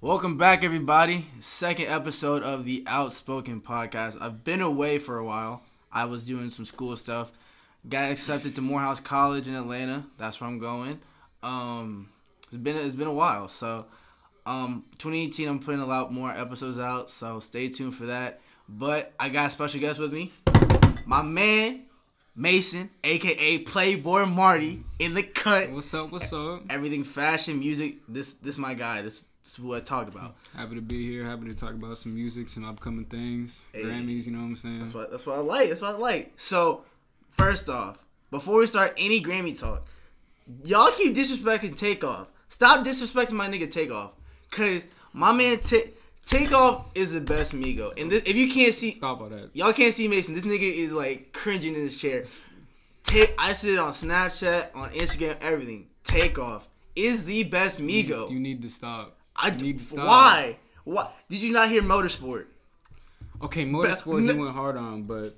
Welcome back, everybody. Second episode of the Outspoken Podcast. I've been away for a while. I was doing some school stuff. Got accepted to Morehouse College in Atlanta. That's where I'm going. It's been a while. So 2018, I'm putting a lot more episodes out. So stay tuned for that. But I got a special guest with me, my man Mason, aka Playboy Marty, in the cut. What's up? What's up? Everything fashion, music. This my guy. This is what I talk about. Happy to be here. Happy to talk about some music, some upcoming things, hey, Grammys. You know what I'm saying? That's what I like. That's what I like. So, first off, before we start any Grammy talk, y'all keep disrespecting Takeoff. Stop disrespecting my nigga Takeoff, cause my man Takeoff is the best Migo. And this, if you can't see, stop all that. Y'all can't see Mason. This nigga is like cringing in his chair. I sit on Snapchat, on Instagram, everything. Takeoff is the best Migo. You need to stop. Why? Did you not hear Motorsport? Okay, Motorsport he went hard on, but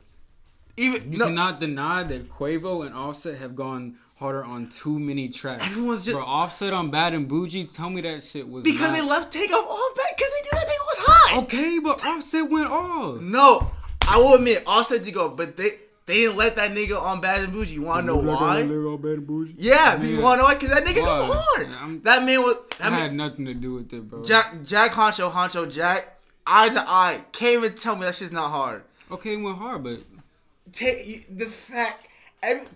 you cannot deny that Quavo and Offset have gone harder on too many tracks. Everyone's just... Bro, Offset on Bad and Bougie, tell me that shit was because they left Takeoff off back because they knew that nigga was hot. Okay, but Offset went off. No, I will admit, Offset did go, but they didn't let that nigga on Bad and Bougie. You want to know why? Yeah, you want to know why? Because that nigga go hard. Man, that man was... I had nothing to do with it, bro. Jack Honcho Jack, eye to eye, can't even tell me that shit's not hard. Okay, it went hard, but...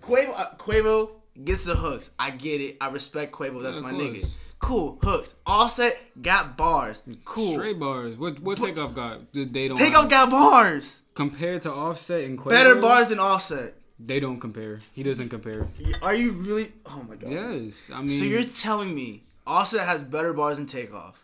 Quavo gets the hooks. I get it. I respect Quavo. That's my nigga. Cool. Hooks. Offset got bars. Cool. Straight bars. What Takeoff got? They don't Takeoff got bars. Compared to Offset and Quavo. Better bars than Offset. They don't compare. He doesn't compare. Are you really? Oh my God. Yes. I mean. So you're telling me Offset has better bars than Takeoff?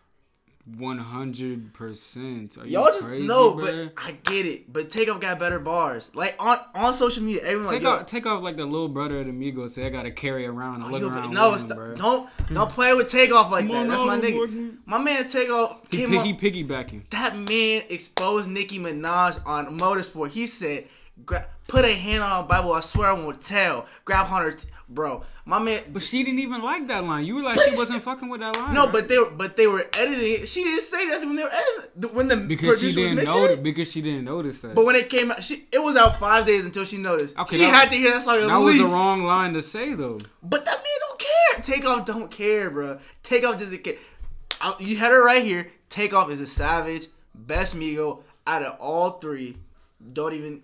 100%. Are y'all just crazy, no, bruh? But I get it. But Takeoff got better bars. Like on social media, everyone Takeoff like the little brother of the Migos. Say I gotta carry around and look around. No, don't play with Takeoff like that. That's my nigga. My man Takeoff. He piggybacking. That man exposed Nicki Minaj on Motorsport. He said, "Put a hand on a Bible. I swear I won't tell. Grab on her." Bro, my man... But she didn't even like that line. You were like, she wasn't fucking with that line. No, right? but they were editing it. She didn't say that when they were editing when the because producer was mixing it. Because she didn't notice that. But when it came out, it was out 5 days until she noticed. Okay, she had to hear that song at least. That was the wrong line to say, though. But that man don't care. Takeoff don't care, bro. Takeoff doesn't care. You had her right here. Takeoff is a savage, best Migo out of all three. Don't even...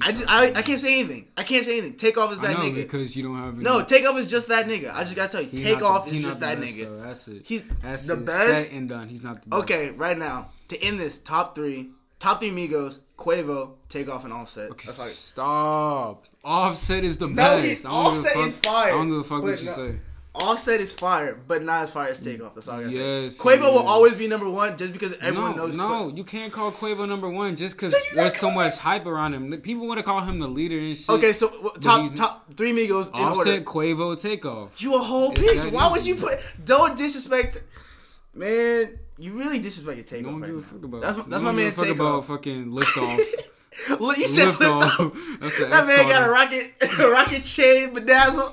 I can't say anything. Takeoff is that nigga. Because you don't have. No, Takeoff is just that nigga. I just gotta tell you, Takeoff is just that nigga. Though. That's it. That's the best. Set and done. He's not the best. Okay, right now to end this top three Migos: Quavo, Takeoff, and Offset. Okay, stop. Offset is the best. Offset is fire. I don't give a fuck what you say. Offset is fire, but not as fire as Takeoff. That's all I got. Yes, Quavo will always be number one just because everyone knows. No, you can't call Quavo number one just because there's so much hype around him. People want to call him the leader and shit. Okay, so top three Migos in order. Offset, Quavo, Takeoff. You a whole bitch. Why would you put... Don't disrespect... Man, you really disrespect Takeoff right now. Don't give a fuck about it. That's my man Takeoff. Don't give a fuck about fucking Liftoff. You said Liftoff. That man got a rocket chain, bedazzled.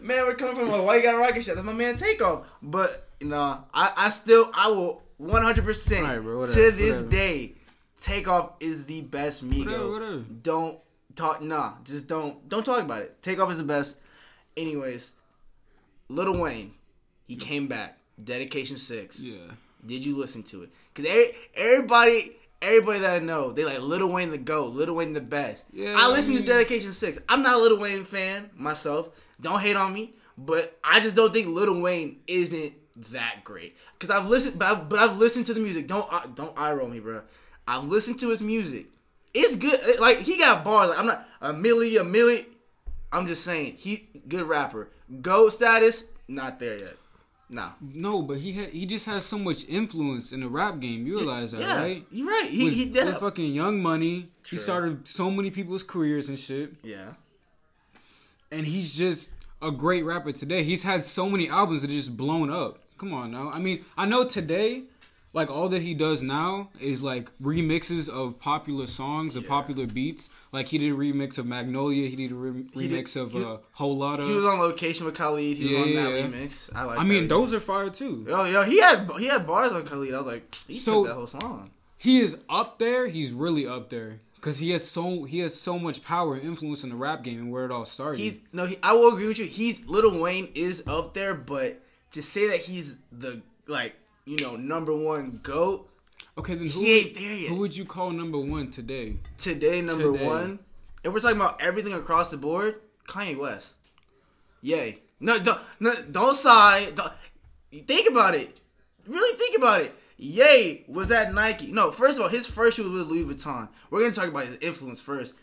Man, we're coming from like, why you got a rocket shot? That's my man Takeoff. But I will 100% to this day, Takeoff is the best Migo. Whatever. Don't talk. Nah, just don't talk about it. Takeoff is the best. Anyways, Lil Wayne, he came back. Dedication 6. Yeah. Did you listen to it? Cause everybody that I know, they like Lil Wayne the GOAT, Lil Wayne the best. Yeah, I listen to Dedication 6. I'm not a Lil Wayne fan myself. Don't hate on me, but I just don't think Lil Wayne isn't that great. Cause I've listened, but I've listened to the music. Don't eye roll me, bro. I've listened to his music. It's good. Like he got bars. Like, I'm not a milli. I'm just saying he good rapper. GOAT status not there yet. Nah. No, but he just has so much influence in the rap game. You realize that, right? You're right. He did with fucking Young Money. True. He started so many people's careers and shit. Yeah. And he's just a great rapper today. He's had so many albums that are just blown up. Come on now. I mean, I know today like all that he does now is like remixes of popular songs, of popular beats. Like he did a remix of Magnolia. He did a remix of Whole Lotta. He was on Location with Khalid. He was on that remix. I like. I mean, those are fire too. Oh yeah, he had bars on Khalid. I was like, he took that whole song. He is up there. He's really up there. Because he has so much power and influence in the rap game and where it all started. I will agree with you. Lil Wayne is up there, but to say that he's the, like, you know, number one GOAT, okay, then he ain't there yet. Who would you call number one today? Today, number one? If we're talking about everything across the board, Kanye West. Yay. No, don't sigh. Think about it. Really think about it. Yay, was that Nike? No, first of all, his first shoe was with Louis Vuitton. We're going to talk about his influence first.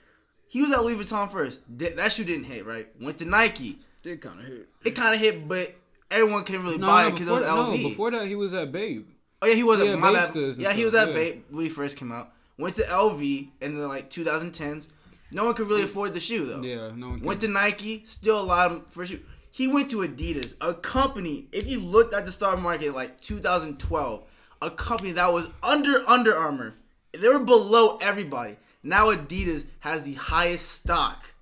He was at Louis Vuitton first. That shoe didn't hit, right? Went to Nike. It kind of hit. It kind of hit, but everyone couldn't really buy it because it was LV. No, before that, he was at Babe. Oh, yeah, he was at my bad. Yeah, he was at Babe when he first came out. Went to LV in the, like, 2010s. No one could really afford the shoe, though. Yeah, no one could. Went to Nike, still a lot of first shoe. He went to Adidas, a company, if you looked at the stock market, like, 2012, a company that was under Under Armour. They were below everybody. Now Adidas has the highest stock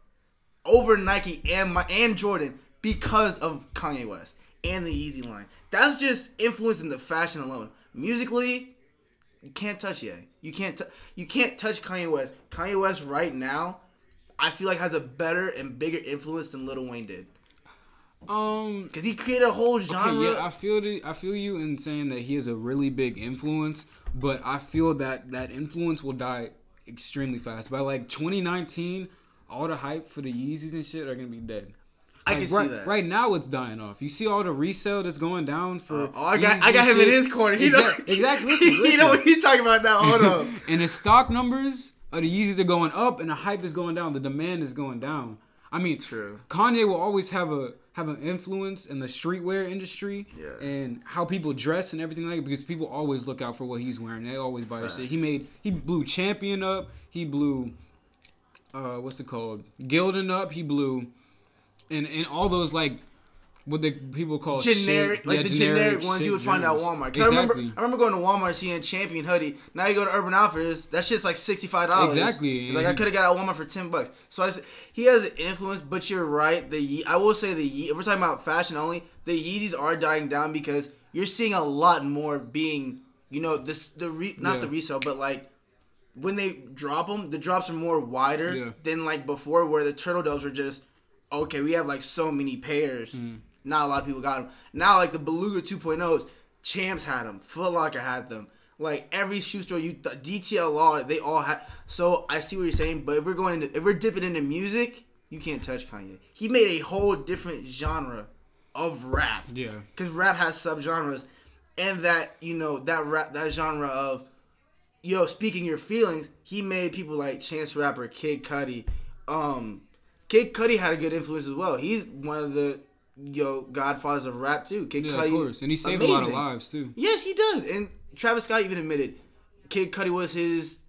over Nike and Jordan because of Kanye West and the Yeezy line. That's just influence in the fashion alone. Musically, you can't touch Ye. You can't touch Kanye West. Kanye West right now, I feel like has a better and bigger influence than Lil Wayne did. Because he created a whole genre. Okay, yeah, I feel you in saying that he is a really big influence, but I feel that influence will die extremely fast. By like 2019, all the hype for the Yeezys and shit are gonna be dead. Like, I can see that. Right now, it's dying off. You see all the resale that's going down for. I got him shit in his corner. Exactly. Listen. He know what he's talking about now. Hold up. And his stock numbers of the Yeezys are going up, and the hype is going down. The demand is going down. I mean, true. Kanye will always have an influence in the streetwear industry and how people dress and everything like that, because people always look out for what he's wearing. They always buy his shit. He blew Champion up. He blew Gildan up. He blew and all those, like, what the people call generic shit. Like, yeah, the generic ones you would find at Walmart. Exactly. I remember going to Walmart seeing Champion hoodie. Now you go to Urban Outfitters, that shit's like $65. Exactly. It's like I could have got at Walmart for $10. So I said, he has an influence, but you're right. I will say if we're talking about fashion only, the Yeezys are dying down because you're seeing a lot more being, you know, the resale, but like when they drop them, the drops are more wider than like before, where the turtle doves were just okay. We have like so many pairs. Mm. Not a lot of people got them. Now, like, the Beluga 2.0s, Champs had them. Foot Locker had them. Like, every shoe store, DTLR, they all had. So, I see what you're saying, but if we're dipping into music, you can't touch Kanye. He made a whole different genre of rap. Yeah. Because rap has subgenres. And that, you know, that genre of, yo, speaking your feelings, he made people like Chance the Rapper, Kid Cudi. Kid Cudi had a good influence as well. He's one of the godfathers of rap too. Kid Cudi, of course, and he saved a lot of lives too. Yes, he does. And Travis Scott even admitted Kid Cudi was his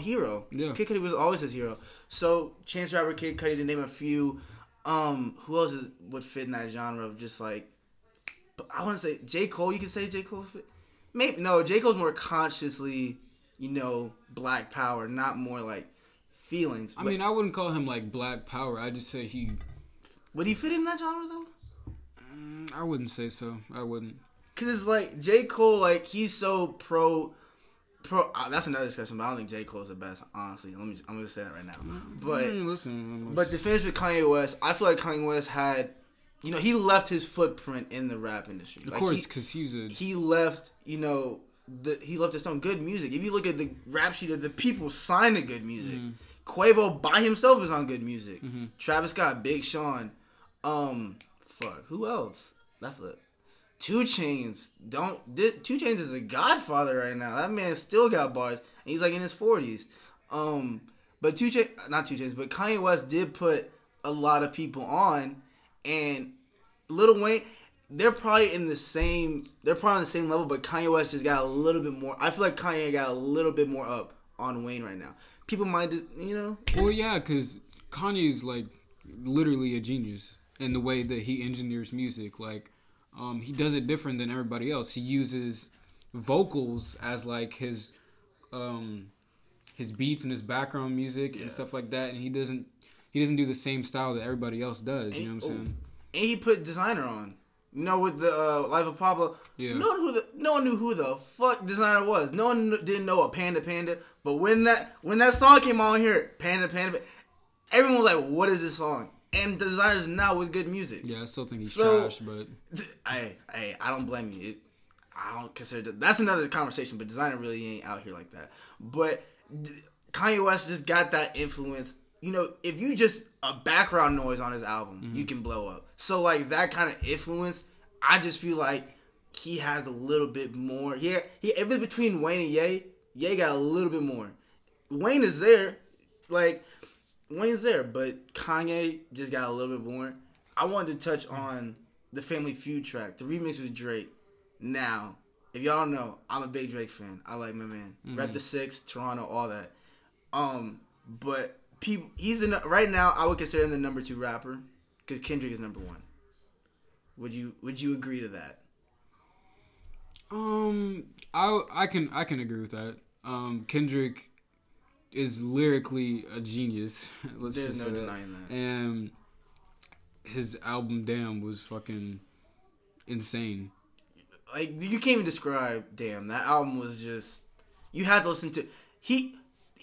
hero. Yeah, Kid Cudi was always his hero. So Chance the Rapper, Kid Cudi, to name a few. Who else would fit in that genre of just like? I want to say J. Cole. You can say J. Cole fit. Maybe no. J. Cole's more consciously, you know, Black Power, not more like feelings. I mean, I wouldn't call him like Black Power. I just say he. Would he fit in that genre though? I wouldn't say so. I wouldn't. Because it's like, J. Cole, like, he's so pro. That's another discussion, but I don't think J. Cole's the best, honestly. I'm going to say that right now. But but to finish with Kanye West, I feel like Kanye West had, you know, he left his footprint in the rap industry. Of course, because he left, you know, he left his own Good Music. If you look at the rap sheet of the people signed to Good Music, Quavo by himself is on Good Music. Mm-hmm. Travis Scott, Big Sean, who else? That's it. Two Chains. Two Chains is a godfather right now. That man still got bars, and he's like in his 40s. But not Two Chains, but Kanye West did put a lot of people on, and Lil Wayne. They're probably on the same level, but Kanye West just got a little bit more. I feel like Kanye got a little bit more up on Wayne right now. People might, you know. Well, yeah, because Kanye's like literally a genius. And the way that he engineers music, like, he does it different than everybody else. He uses vocals as like his beats and his background music and stuff like that, and he doesn't do the same style that everybody else does. You know what I'm saying? And he put Desiigner on. No, with the Life of Pablo. Yeah. No one knew who the fuck Desiigner was. No one didn't know a Panda Panda. But when that song came on here, Panda Panda, everyone was like, "What is this song?" And Designer's now with Good Music. Yeah, I still think he's trash, but I don't blame you. I don't consider that's another conversation. But Desiigner really ain't out here like that. But Kanye West just got that influence. You know, if you just a background noise on his album, mm-hmm. you can blow up. So like that kind of influence, I just feel like he has a little bit more. Yeah, if it's between Wayne and Ye, Ye got a little bit more. Wayne's there, but Kanye just got a little bit more. I wanted to touch on the Family Feud track, the remix with Drake. Now, if y'all don't know, I'm a big Drake fan. I like my man. Mm-hmm. Rep the 6, Toronto, all that. But people, right now I would consider him the number 2 rapper because Kendrick is number 1. Would you agree to that? I can agree with that. Kendrick is lyrically a genius. There's no denying that. And his album Damn was fucking insane. Like you can't even describe Damn. That album was just, you had to listen to. He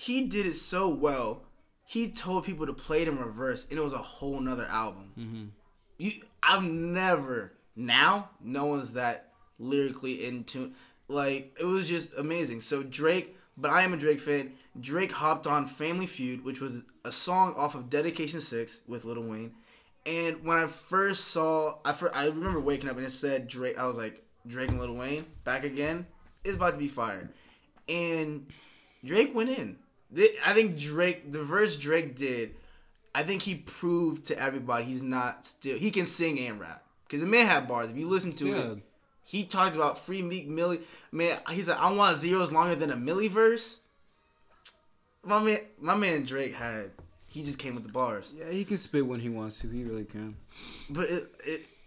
did it so well. He told people to play it in reverse, and it was a whole nother album. Mm-hmm. No one's that lyrically in tune. Like, it was just amazing. So Drake, but I am a Drake fan. Drake hopped on Family Feud, which was a song off of Dedication 6 with Lil Wayne. And when I first saw, I remember waking up and it said Drake. I was like, Drake and Lil Wayne back again. It's about to be fire. And Drake went in. I think the verse Drake did, I think he proved to everybody he can sing and rap. Because the man had bars. If you listen to it, he talked about free Meek Mill. Man, he's like, I want zeros longer than a milli verse. My man Drake he just came with the bars. Yeah, he can spit when he wants to. He really can. But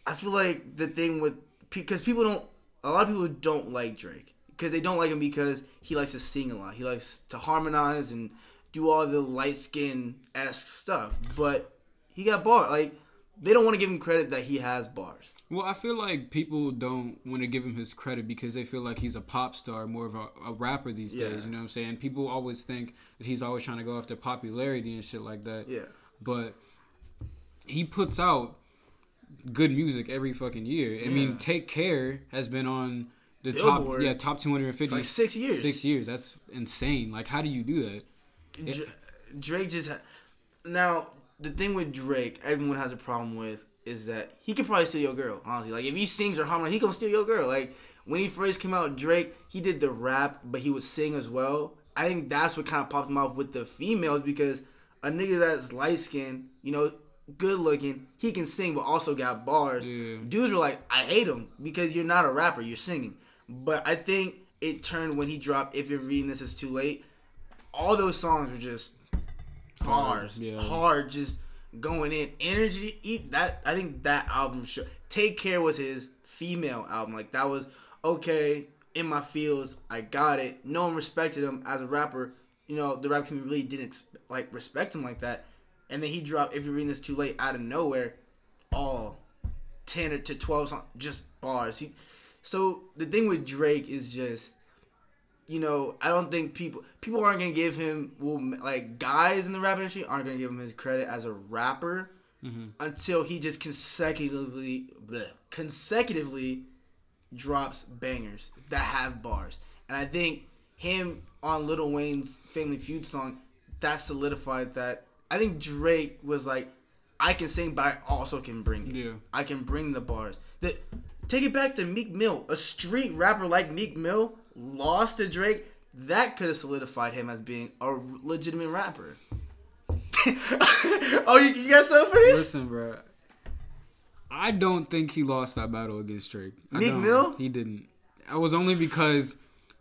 I feel like the thing with, because a lot of people don't like Drake. Because they don't like him because he likes to sing a lot. He likes to harmonize and do all the light skin-esque stuff. But he got bars. Like, they don't want to give him credit that he has bars. Well, I feel like people don't want to give him his credit because they feel like he's a pop star, more of a rapper these days. You know what I'm saying? People always think that he's always trying to go after popularity and shit like that. Yeah. But he puts out good music every fucking year. I mean, Take Care has been on the Billboard, top 250 for like 6 years. 6 years, that's insane. Like, how do you do that? Drake just now the thing with Drake, everyone has a problem with is that he could probably steal your girl. Honestly, like if he sings or hums, he gonna steal your girl. Like when he first came out, Drake, he did the rap, but he would sing as well. I think that's what kind of popped him off with the females because a nigga that's light skinned, you know, good looking, he can sing, but also got bars. Yeah. Dudes were like, I hate him because you're not a rapper, you're singing. But I think it turned when he dropped If You're Reading This It's Too Late. All those songs were just bars. Hard, just going in. Energy, I think that album should. Take Care was his female album. Like, that was, okay, in my fields, I got it. No one respected him as a rapper. You know, the rap community really didn't, like, respect him like that. And then he dropped If You're Reading This Too Late out of nowhere. All 10 to 12 songs, just bars. So the thing with Drake is just, you know, I don't think people aren't gonna give him guys in the rap industry aren't gonna give him his credit as a rapper until he just consecutively drops bangers that have bars. And I think him on Lil Wayne's Family Feud song that solidified that. I think Drake was like, I can sing, but I also can bring it. Yeah. I can bring the bars. Take it back to Meek Mill. A street rapper like Meek Mill lost to Drake. That could have solidified him as being a legitimate rapper. Oh, you got something for this? Listen, bro. I don't think he lost that battle against Drake. Meek Mill? He didn't. It was only because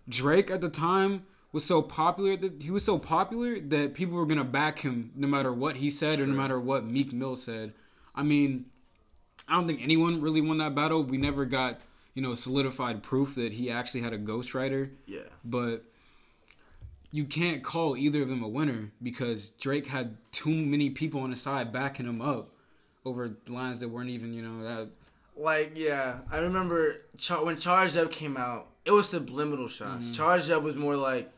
Drake at the time was so popular that people were going to back him no matter what he said or no matter what Meek Mill said. I mean, I don't think anyone really won that battle. We never got you know, solidified proof that he actually had a ghostwriter. Yeah. But you can't call either of them a winner because Drake had too many people on his side backing him up over lines that weren't even, you know, that. Like, yeah. I remember when Charged Up came out, it was subliminal shots. Mm-hmm. Charged Up was more like,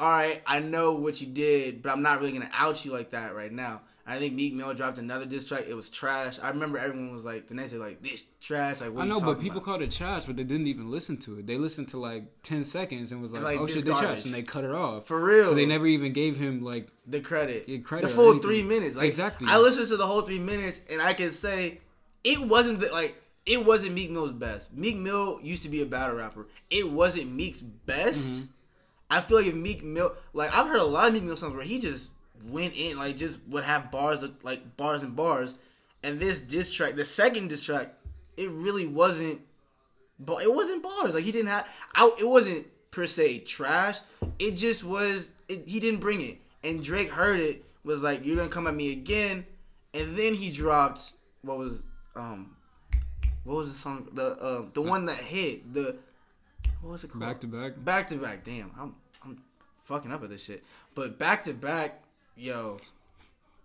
all right, I know what you did, but I'm not really going to out you like that right now. I think Meek Mill dropped another diss track. It was trash. I remember everyone was like, the next day, like, this trash. Like, what I know, but people about? Called it trash, but they didn't even listen to it. They listened to, like, 10 seconds and was like oh, shit, they trash. And they cut it off. For real. So they never even gave him, like, the credit. The full 3 minutes. Like, exactly. I listened to the whole 3 minutes, and I can say it wasn't Meek Mill's best. Meek Mill used to be a battle rapper. It wasn't Meek's best. Mm-hmm. I feel like if Meek Mill, like, I've heard a lot of Meek Mill songs where he just went in, like, just would have bars, like, bars and bars. And this diss track, the second diss track, it really wasn't, but it wasn't bars. Like, he didn't have, it wasn't, per se, trash. It just was, he didn't bring it. And Drake heard it, was like, you're gonna come at me again. And then he dropped, what was the song, the one that hit, what was it called? Back to Back. Damn, I'm fucking up at this shit. But Back to Back, yo.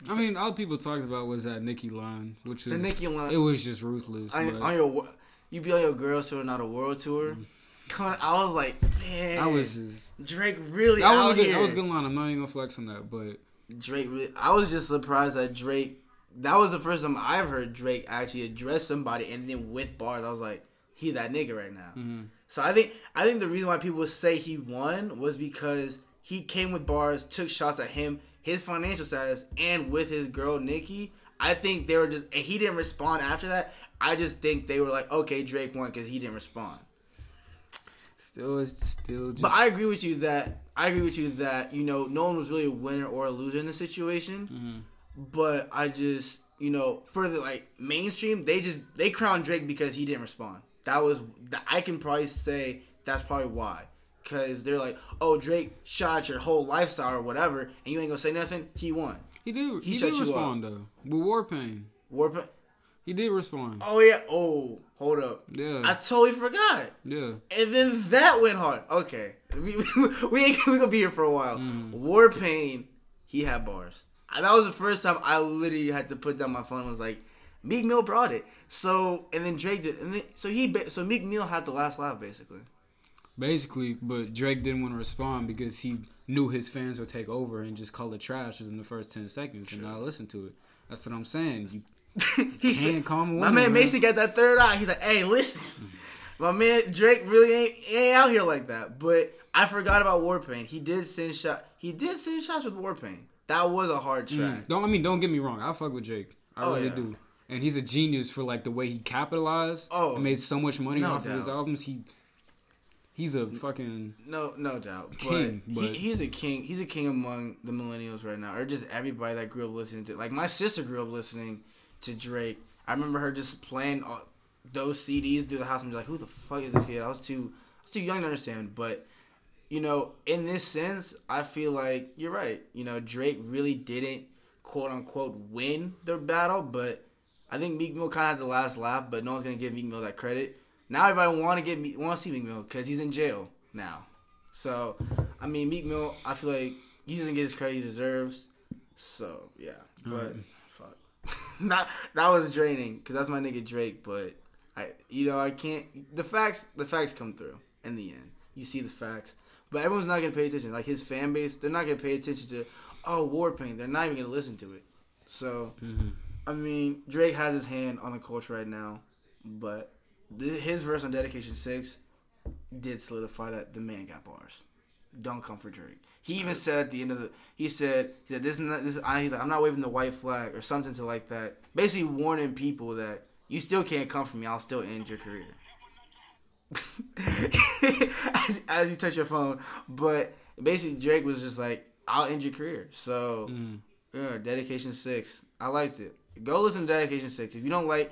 I mean, all people talked about was that Nicki line, which is the Nicki line. It was just ruthless. You be on your girls tour, not a world tour. Mm-hmm. I was like, man, I was just Drake really out here. That was a good line. I'm not even gonna flex on that, but Drake really. I was just surprised that Drake. That was the first time I've heard Drake actually address somebody, and then with bars, I was like, he that nigga right now. Mm-hmm. So I think the reason why people say he won was because he came with bars, took shots at him, his financial status, and with his girl Nicki. I think they were just, and he didn't respond after that. I just think they were like, okay, Drake won because he didn't respond. Still. Just... But I agree with you that you know no one was really a winner or a loser in the situation. Mm-hmm. But I just, you know, for the like mainstream, they crowned Drake because he didn't respond. I can probably say that's probably why. Because they're like, oh, Drake shot your whole lifestyle or whatever, and you ain't going to say nothing? He won. He did. He did respond, though. With Warpaint. He did respond. Oh, yeah. Oh, hold up. Yeah. I totally forgot. Yeah. And then that went hard. Okay. We ain't going to be here for a while. Mm. Warpaint, he had bars. And that was the first time I literally had to put down my phone and was like, Meek Mill brought it. So, and then Drake did. And then, so Meek Mill had the last laugh, basically. But Drake didn't want to respond because he knew his fans would take over and just call it trash within the first 10 seconds and not listen to it. That's what I'm saying. He can't calm him. My man Mason got that third eye. He's like, hey, listen. My man Drake really ain't out here like that. But I forgot about Warpaint. He did send shots with Warpaint. That was a hard track. Don't get me wrong. I fuck with Drake. I really do. And he's a genius for, like, the way he capitalized and made so much money off of his albums. He's a fucking... No doubt. King, but he's a king. He's a king among the millennials right now, or just everybody that grew up listening to... Like, my sister grew up listening to Drake. I remember her just playing all those CDs through the house and be like, who the fuck is this kid? I was too young to understand, but... You know, in this sense, I feel like you're right. You know, Drake really didn't, quote-unquote, win their battle, but I think Meek Mill kind of had the last laugh, but no one's going to give Meek Mill that credit. Now everybody want to see Meek Mill because he's in jail now. So, I mean, Meek Mill, I feel like he doesn't get his credit he deserves. So, yeah. But, fuck. That was draining because that's my nigga Drake, but, I can't. The facts come through in the end. You see the facts. But everyone's not going to pay attention. Like, his fan base, they're not going to pay attention to, Warpaint. They're not even going to listen to it. So, mm-hmm. I mean, Drake has his hand on the culture right now. But his verse on Dedication 6 did solidify that the man got bars. Don't come for Drake. He even said at the end of the... He said I'm not waving the white flag or something to like that. Basically warning people that you still can't come for me. I'll still end your career. as you touch your phone, but basically Drake was just like, I'll end your career. So yeah, Dedication 6, I liked it. Go listen to Dedication 6. If you don't like,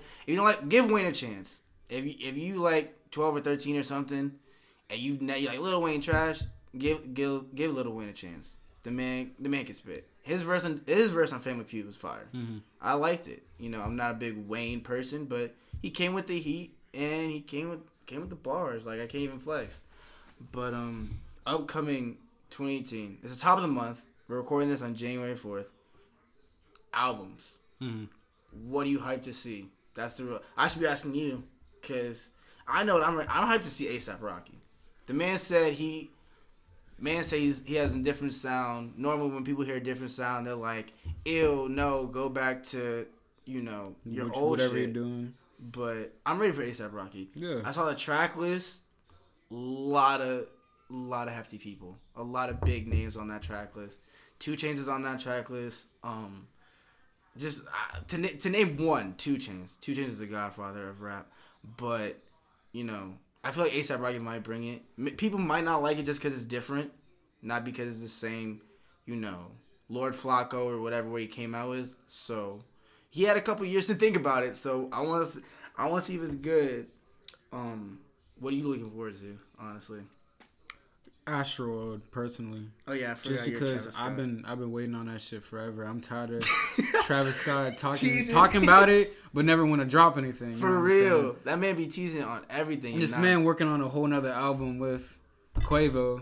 give Wayne a chance. If you like 12 or 13 or something and you like Lil Wayne trash, give Lil Wayne a chance. The man can spit. His verse on Family Feud was fire. Mm-hmm. I liked it. You know, I'm not a big Wayne person, but he came with the heat and he came with came with the bars. Like, I can't even flex. But upcoming 2018. It's the top of the month. We're recording this on January 4th. Albums. Mm-hmm. What are you hyped to see? That's the real... I should be asking you, because I know that I'm hyped to see A$AP Rocky. The man said he has a different sound. Normally, when people hear a different sound, they're like, ew, no, go back to, you know, your old shit. Whatever you're doing. But I'm ready for A$AP Rocky. Yeah. I saw the track list. A lot of hefty people. A lot of big names on that track list. Two Chains is on that track list. Just to name one, Two Chains. Two Chains is the godfather of rap. But, you know, I feel like A$AP Rocky might bring it. People might not like it just because it's different, not because it's the same, you know, Lord Flacco or whatever way he came out with. So he had a couple years to think about it. So I want to see if it's good. What are you looking forward to, honestly? Astro World, personally. Oh yeah, I forgot. Just because I've been waiting on that shit forever. I'm tired of Travis Scott talking about it, but never want to drop anything. For real, that man be teasing on everything. And this man working on a whole nother album with Quavo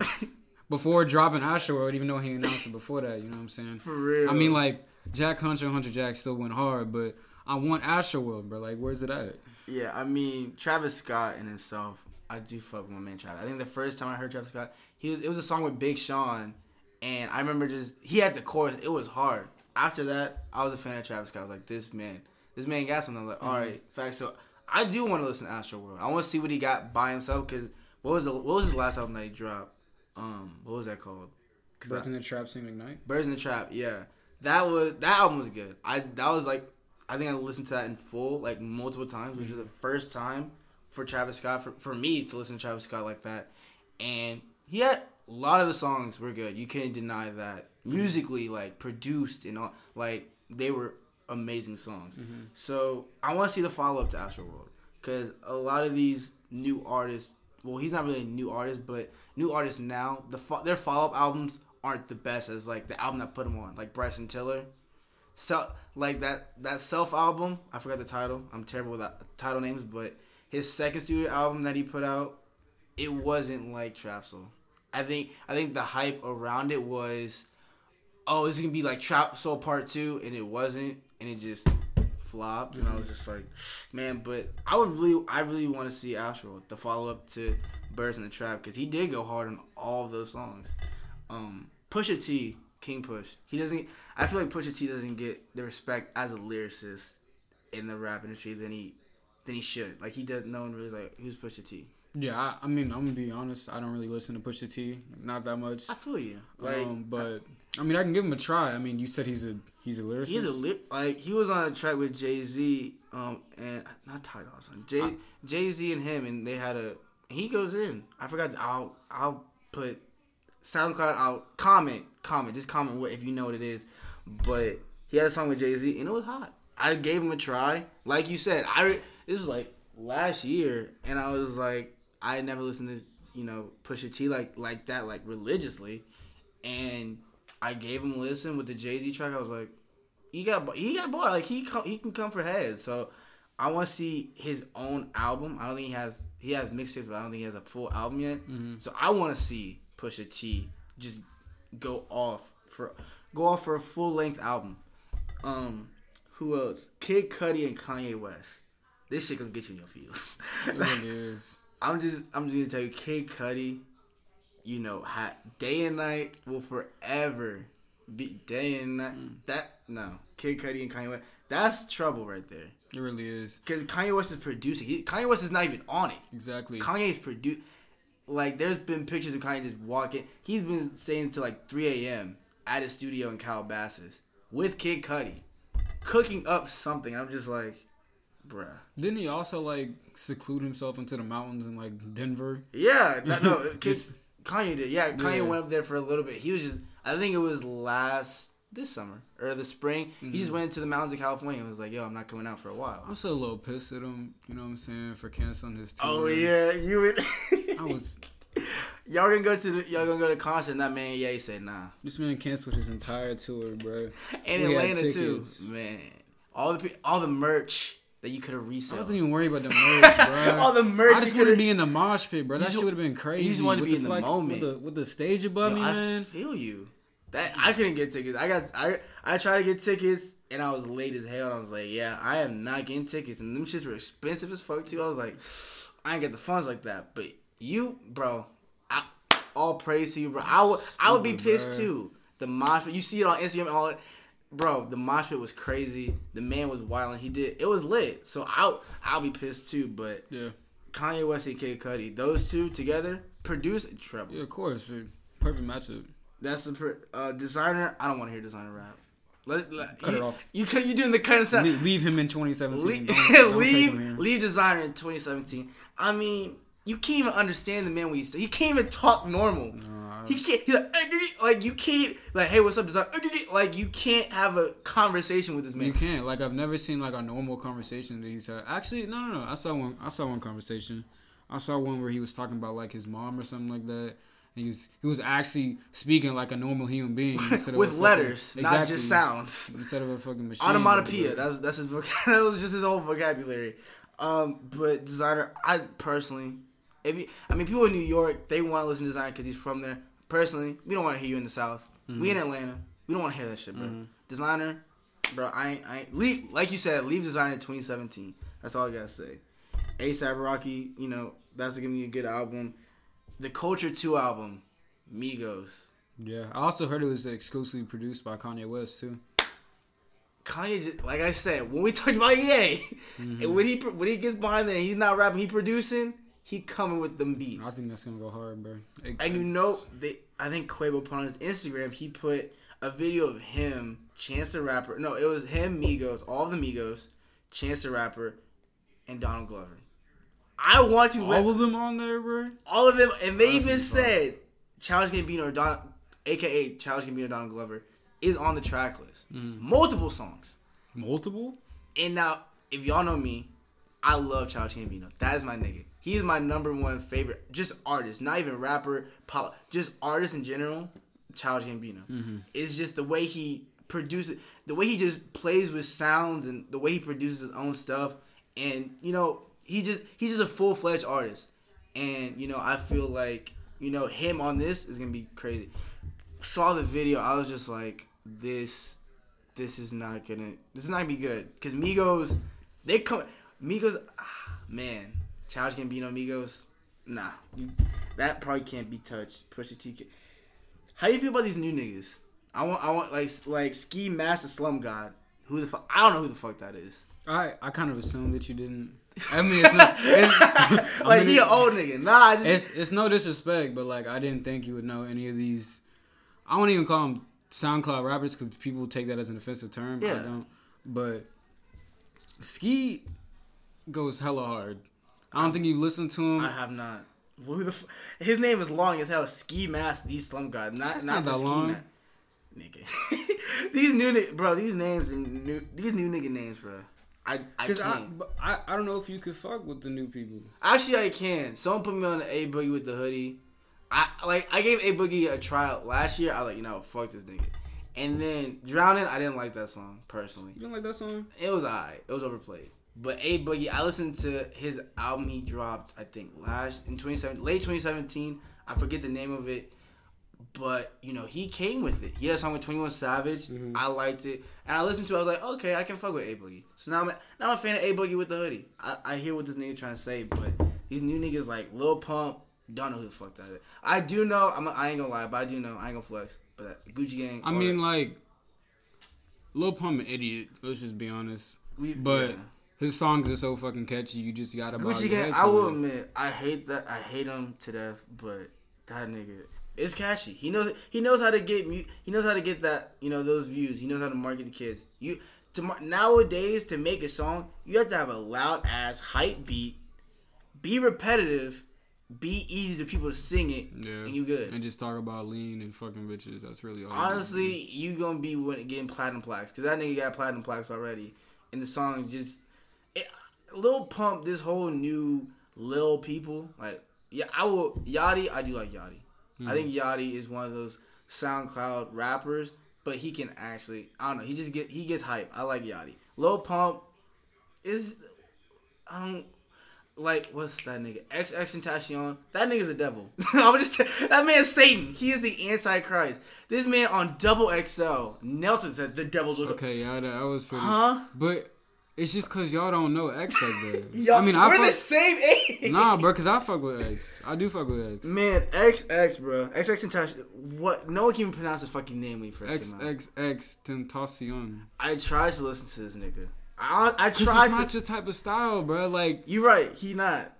before dropping Astro World, even though he announced it before that. You know what I'm saying? For real. I mean, like Jack Hunter, Hunter Jack still went hard, but I want Astro World, bro. Like, where's it at? Yeah, I mean Travis Scott in himself. I do fuck with my man Travis. I think the first time I heard Travis Scott, it was a song with Big Sean, and I remember he had the chorus. It was hard. After that, I was a fan of Travis Scott. I was like, this man got something. I was like, all right, facts. So I do want to listen to Astro World. I want to see what he got by himself, because what was his last album that he dropped? What was that called? Birds in the Trap, Sing Ignite. Birds in the Trap. Yeah, that album was good. I think I listened to that in full like multiple times, which was the first time for Travis Scott, for me to listen to Travis Scott like that. And he had a lot of the songs were good. You can't deny that. Musically, like, produced and all, like, they were amazing songs. Mm-hmm. So I want to see the follow-up to Astro World, because a lot of these new artists, well, he's not really a new artist, but new artists now, their follow-up albums aren't the best as, like, the album that put them on, like Bryson Tiller. So, like, that Self album, I forgot the title. I'm terrible with title names, but his second studio album that he put out, it wasn't like Trap Soul. I think the hype around it was, oh, it's gonna be like Trap Soul Part 2, and it wasn't, and it just flopped. And I was just like, man, but I really want to see Astro, the follow up to Birds in the Trap, because he did go hard on all of those songs. Pusha T, King Push. I feel like Pusha T doesn't get the respect as a lyricist in the rap industry than he should. Like, he does. No one really is like, who's Pusha T? Yeah, I mean, I'm gonna be honest. I don't really listen to Pusha T, not that much. I feel you. Like, but I mean, I can give him a try. I mean, you said he's a lyricist. Like, he was on a track with Jay-Z, and not Ty Dolla Sign. Jay-Z and him, and they had a. He goes in. I forgot. I'll put SoundCloud. I'll comment. Just comment what if you know what it is. But he had a song with Jay-Z, and it was hot. I gave him a try. Like you said, this was like last year, and I was like, I never listened to, you know, Pusha T like that, like, religiously, and I gave him a listen with the Jay-Z track. I was like, he got bored. Like, he can come for heads. So I want to see his own album. I don't think he has mixtapes, but I don't think he has a full album yet. Mm-hmm. So I want to see Pusha T just go off for a full length album. Who else? Kid Cudi and Kanye West. This shit gonna get you in your feels. It is. I'm just gonna tell you, Kid Cudi, you know, Day and Night will forever be Day and Night. Kid Cudi and Kanye West, that's trouble right there. It really is. Because Kanye West is producing. Kanye West is not even on it. Exactly. Kanye's producing. Like, there's been pictures of Kanye just walking. He's been staying until like 3 a.m. at his studio in Calabasas with Kid Cudi, cooking up something. I'm just like, bruh. Didn't he also, like, seclude himself into the mountains in, like, Denver? Yeah. No, Kanye did. Yeah, Kanye went up there for a little bit. He was just, I think it was this summer, or the spring. Mm-hmm. He just went to the mountains of California and was like, yo, I'm not coming out for a while. I'm still a little pissed at him, you know what I'm saying, for canceling his tour. Oh, yeah, you would. I was... Y'all gonna go to concert, and that man, yeah, he said, nah. This man canceled his entire tour, bro. And Atlanta, too. Man. All the merch... that you could have resold. I wasn't even worried about the merch, bro. All the merch. I just wanted to be in the mosh pit, bro. That shit would have been crazy. You just wanted to be in the moment with the stage above me, man. I feel you. That I couldn't get tickets. I tried to get tickets and I was late as hell. And I was like, yeah, I am not getting tickets, and them shits were expensive as fuck too. I was like, I ain't get the funds like that. But you, bro, all praise to you, bro. I would be pissed too. The mosh pit, you see it on Instagram, all. Bro, the mosh pit was crazy. The man was wilding. It was lit. So I'll be pissed too. But yeah, Kanye West and Kid Cudi, those two together produce trouble. Yeah, of course, dude. Perfect matchup. That's the Desiigner. I don't want to hear Desiigner rap. Cut it off. You doing the cut and stuff. Leave him in 2017. Leave Desiigner in 2017. I mean, you can't even understand the man when he can't even talk normal. He can't. He's like, you can't. Like, hey, what's up, Desiigner? Like, you can't have a conversation with this man. You can't. Like, I've never seen like a normal conversation that he's had. Actually, no. I saw one conversation. I saw one where he was talking about like his mom or something like that. He was actually speaking like a normal human being instead of with letters, fucking, not just sounds. Instead of a fucking machine. Onomatopoeia. That's his vocabulary. That was just his whole vocabulary. But Desiigner, I personally, people in New York, they want to listen to Desiigner because he's from there. Personally, we don't want to hear you in the South. Mm-hmm. We in Atlanta. We don't want to hear that shit, bro. Mm-hmm. Desiigner, bro, I ain't leave. Like you said, leave Desiigner in 2017. That's all I gotta say. A$AP Rocky, that's gonna be a good album. The Culture 2 album, Migos. Yeah, I also heard it was exclusively produced by Kanye West too. Kanye, like I said, when we talked about EA, mm-hmm. and when he gets behind there, he's not rapping, he producing. He coming with them beats. I think that's gonna go hard, bro. I think Quavo put on his Instagram, he put a video of him, Chance the Rapper. No, it was him, Migos, all the Migos, Chance the Rapper, and Donald Glover. I want to all of them on there, bro. All of them, and they even said Childish Gambino, aka Childish Gambino, Donald Glover, is on the track list. Mm. Multiple songs. Multiple. And now, if y'all know me, I love Childish Gambino. That is my nigga. He is my number one favorite, just artist, not even rapper, pop, just artist in general. Childish Gambino. Mm-hmm. It's just the way he produces, the way he just plays with sounds, and the way he produces his own stuff, and he's just a full-fledged artist. And, I feel like, him on this is going to be crazy. Saw the video. I was just like, this is not going to be good. Because Migos, they come. Migos, man. Childish Gambino, Migos. Nah. That probably can't be touched. Pusha T. How do you feel about these new niggas? I want like Ski Master Slum God. Who the fuck? I don't know who the fuck that is. I kind of assumed that you didn't. I mean, it's not he an old nigga. Nah, it's no disrespect, but like I didn't think you would know any of these. I won't even call them SoundCloud rappers because people take that as an offensive term. Yeah. I don't. But Ski goes hella hard. I don't think you've listened to him. I have not. His name is long as hell. Ski Mask, these Slum God. Not that long. Nigga. These new nigga names, bro. I don't know if you could fuck with the new people. Actually, I can. Someone put me on the A Boogie with the Hoodie. I gave A Boogie a try last year. I was like, fuck this nigga. And then Drowning, I didn't like that song personally. You didn't like that song? It was alright. It was overplayed. But A Boogie, I listened to his album he dropped. I think late 2017. I forget the name of it. But, he came with it. He had a song with 21 Savage. Mm-hmm. I liked it. And I listened to it. I was like, okay, I can fuck with A Boogie. So now I'm a fan of A Boogie with the Hoodie. I hear what this nigga trying to say, but these new niggas like Lil Pump, don't know who the fuck that is. I do know. I ain't going to lie, but I do know. I ain't going to flex. But Gucci Gang. I mean, like, Lil Pump an idiot. Let's just be honest. His songs are so fucking catchy. You just got to buy Gucci Gang, I will admit, I hate that. I hate him to death, but that nigga... It's catchy. He knows how to get that, those views. He knows how to market to kids. Nowadays to make a song, you have to have a loud ass hype beat, be repetitive, be easy to people to sing it, and you good. And just talk about lean and fucking bitches. That's really all. Honestly, you gonna be getting platinum plaques because that nigga got platinum plaques already. And the song Lil Pump, this whole new Lil people like Yachty. I do like Yachty. Mm-hmm. I think Yachty is one of those SoundCloud rappers, but he can actually, I don't know, he gets hype. I like Yachty. Lil Pump is I don't like what's that nigga XXXTentacion. That nigga's a devil. I'm just that man's Satan. He is the Antichrist. This man on Double XL Nelson said the devil's a okay. Yeah, that was pretty. Huh? But it's just cause y'all don't know X like that. I mean, we're the same age. Nah, bro, cause I fuck with X. I do fuck with X. Man, XX, bro, XXXTentacion. What? No one can even pronounce his fucking name when he first came out. XXXTentacion. I tried to listen to this nigga. I tried. It's not your type of style, bro. Like you're right. He not.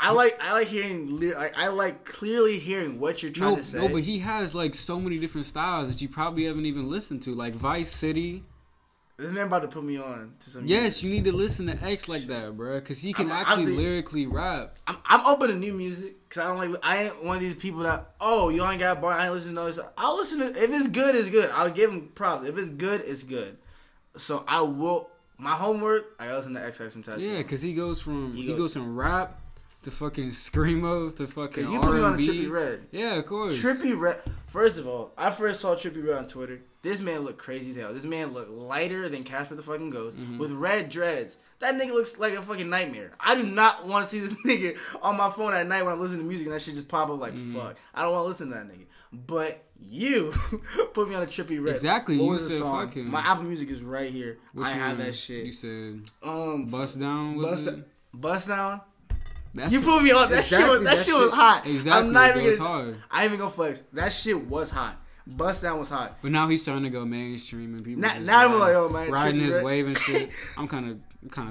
I like hearing. I like clearly hearing what you're trying to say. No, but he has like so many different styles that you probably haven't even listened to, like Vice City. This man about to put me on to some. Yes, music. You need to listen to X like that, bro, because he can lyrically rap. I'm open to new music because I ain't one of these people that you ain't got bar. I ain't listening to this. I'll listen to if it's good, it's good. I'll give him props. If it's good, it's good. So I will. My homework, I listen to XXXTentacion. Yeah, because he goes from rap to fucking screamo to fucking R&B. You put me on a Trippie Redd. Yeah, of course. Trippie Redd. First of all, I first saw Trippie Redd on Twitter. This man looked crazy as hell. This man looked lighter than Casper the fucking Ghost with red dreads. That nigga looks like a fucking nightmare. I do not want to see this nigga on my phone at night when I'm listening to music and that shit just pop up like fuck. I don't want to listen to that nigga. But you put me on a Trippie Redd. Exactly. What you said fucking. My Apple Music is right here. What's I have that shit. You said Bust Down. Bust Down. That's, you put me on that exactly, shit. That shit was hot. Exactly. I ain't even gonna flex. That shit was hot. Bust Down was hot. But now he's starting to go mainstream and people. Now I'm like, oh man, riding his wave and shit. I'm kind of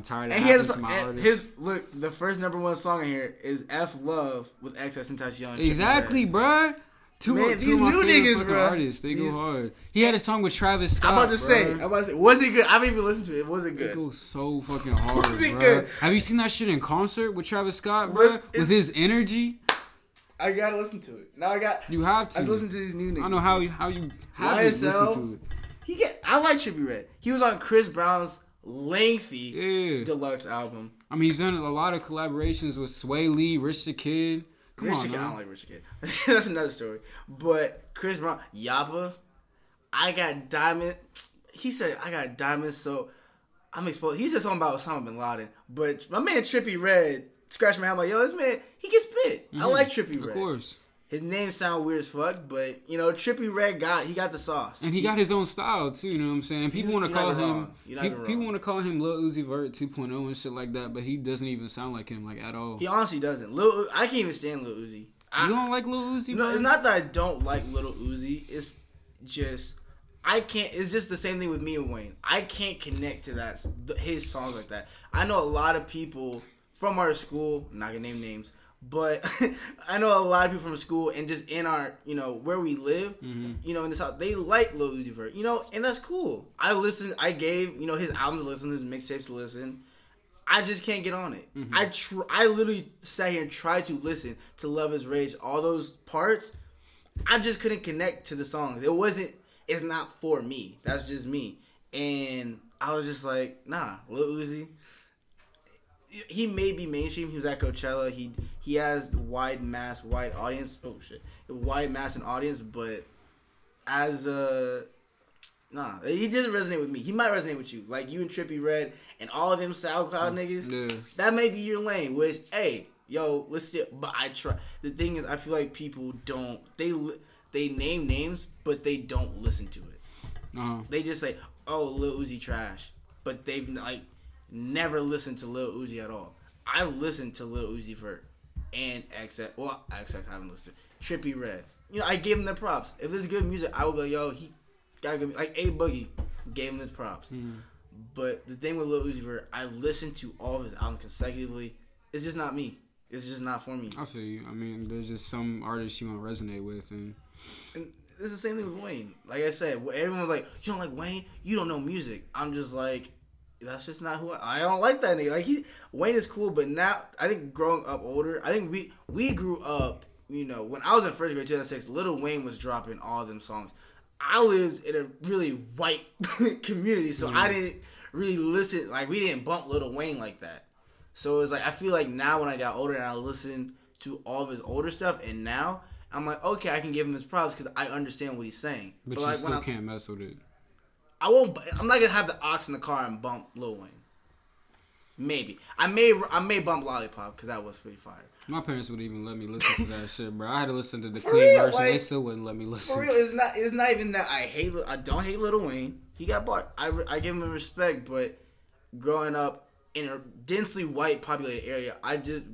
tired of that. To my artist. Look, the first #1 song in here is "F Love" with XXXTentacion. Exactly, bruh. These new niggas, bro. Artists, they go hard. He had a song with Travis Scott. I'm about to say, was it good? I haven't even listened to it. Was it good? It goes so fucking hard. Was it good? Have you seen that shit in concert with Travis Scott, bro? With his energy, I gotta listen to it. Now I got. You have to. I listen to these new niggas. I don't know how you haven't listened to it. I like Trippie Redd. He was on Chris Brown's lengthy deluxe album. I mean, he's done a lot of collaborations with Sway Lee, Rich the Kid. Come on, man. I don't like Rich the Kid. That's another story. But Chris Brown, Yappa, I got diamonds. He said, I got diamonds, so I'm exposed. He said something about Osama bin Laden. But my man Trippie Redd scratched my head. I'm like, yo, this man, he gets spit. I like Trippie Redd. Of course. His name sound weird as fuck, but, you know, Trippie Redd got the sauce. And he got his own style, too, you know what I'm saying? People want to call him Lil Uzi Vert 2.0 and shit like that, but he doesn't even sound like him, like, at all. He honestly doesn't. I can't even stand Lil Uzi. You don't like Lil Uzi, bro? No, it's not that I don't like Lil Uzi. It's just, it's just the same thing with me and Wayne. I can't connect to his songs like that. I know a lot of people from our school, I'm not going to name names, but I know a lot of people from school and just in our, you know, where we live, you know, in the South, they like Lil Uzi Vert, you know, and that's cool. I gave, you know, his albums to listen, his mixtapes to listen. I just can't get on it. I literally sat here and tried to listen to Love Is Rage, all those parts. I just couldn't connect to the songs. It's not for me. That's just me. And I was just like, nah, Lil Uzi. He may be mainstream. He was at Coachella. He has wide mass and audience. But he doesn't resonate with me. He might resonate with you, like you and Trippie Redd and all of them SoundCloud niggas. Yeah. That may be your lane. Which let's see. But I try. The thing is, I feel like people don't. They name names, but they don't listen to it. They just say, "Oh, Lil Uzi trash," but they've like. Never listened to Lil Uzi at all. I've listened to Lil Uzi Vert and XX I haven't listened to. Trippie Redd. You know, I gave him the props. If this is good music, I would go, yo, he gotta give me like A Boogie gave him the props. But the thing with Lil Uzi Vert, I listened to all of his albums consecutively. It's just not me. It's just not for me. I feel you. I mean, there's just some artists you won't resonate with and it's the same thing with Wayne. Like I said, everyone's like, you don't like Wayne? You don't know music. I'm just like, that's just not who I don't like that nigga. Like Wayne is cool, but now I think growing up older, I think we grew up. You know, when I was in first grade, 2006, Lil Wayne was dropping all them songs. I lived in a really white community, so I didn't really listen. Like we didn't bump Lil Wayne like that. So it was like I feel like now when I got older and I listened to all of his older stuff, and now I'm like, okay, I can give him his props because I understand what he's saying. But you like, still can't mess with it. I'm not gonna have the ox in the car and bump Lil Wayne. Maybe. I may bump Lollipop because that was pretty fire. My parents wouldn't even let me listen to that shit, bro. I had to listen to the clean version. Like, they still wouldn't let me listen. For real, it's not even that I don't hate Lil Wayne. He got bought. I give him respect, but growing up in a densely white populated area,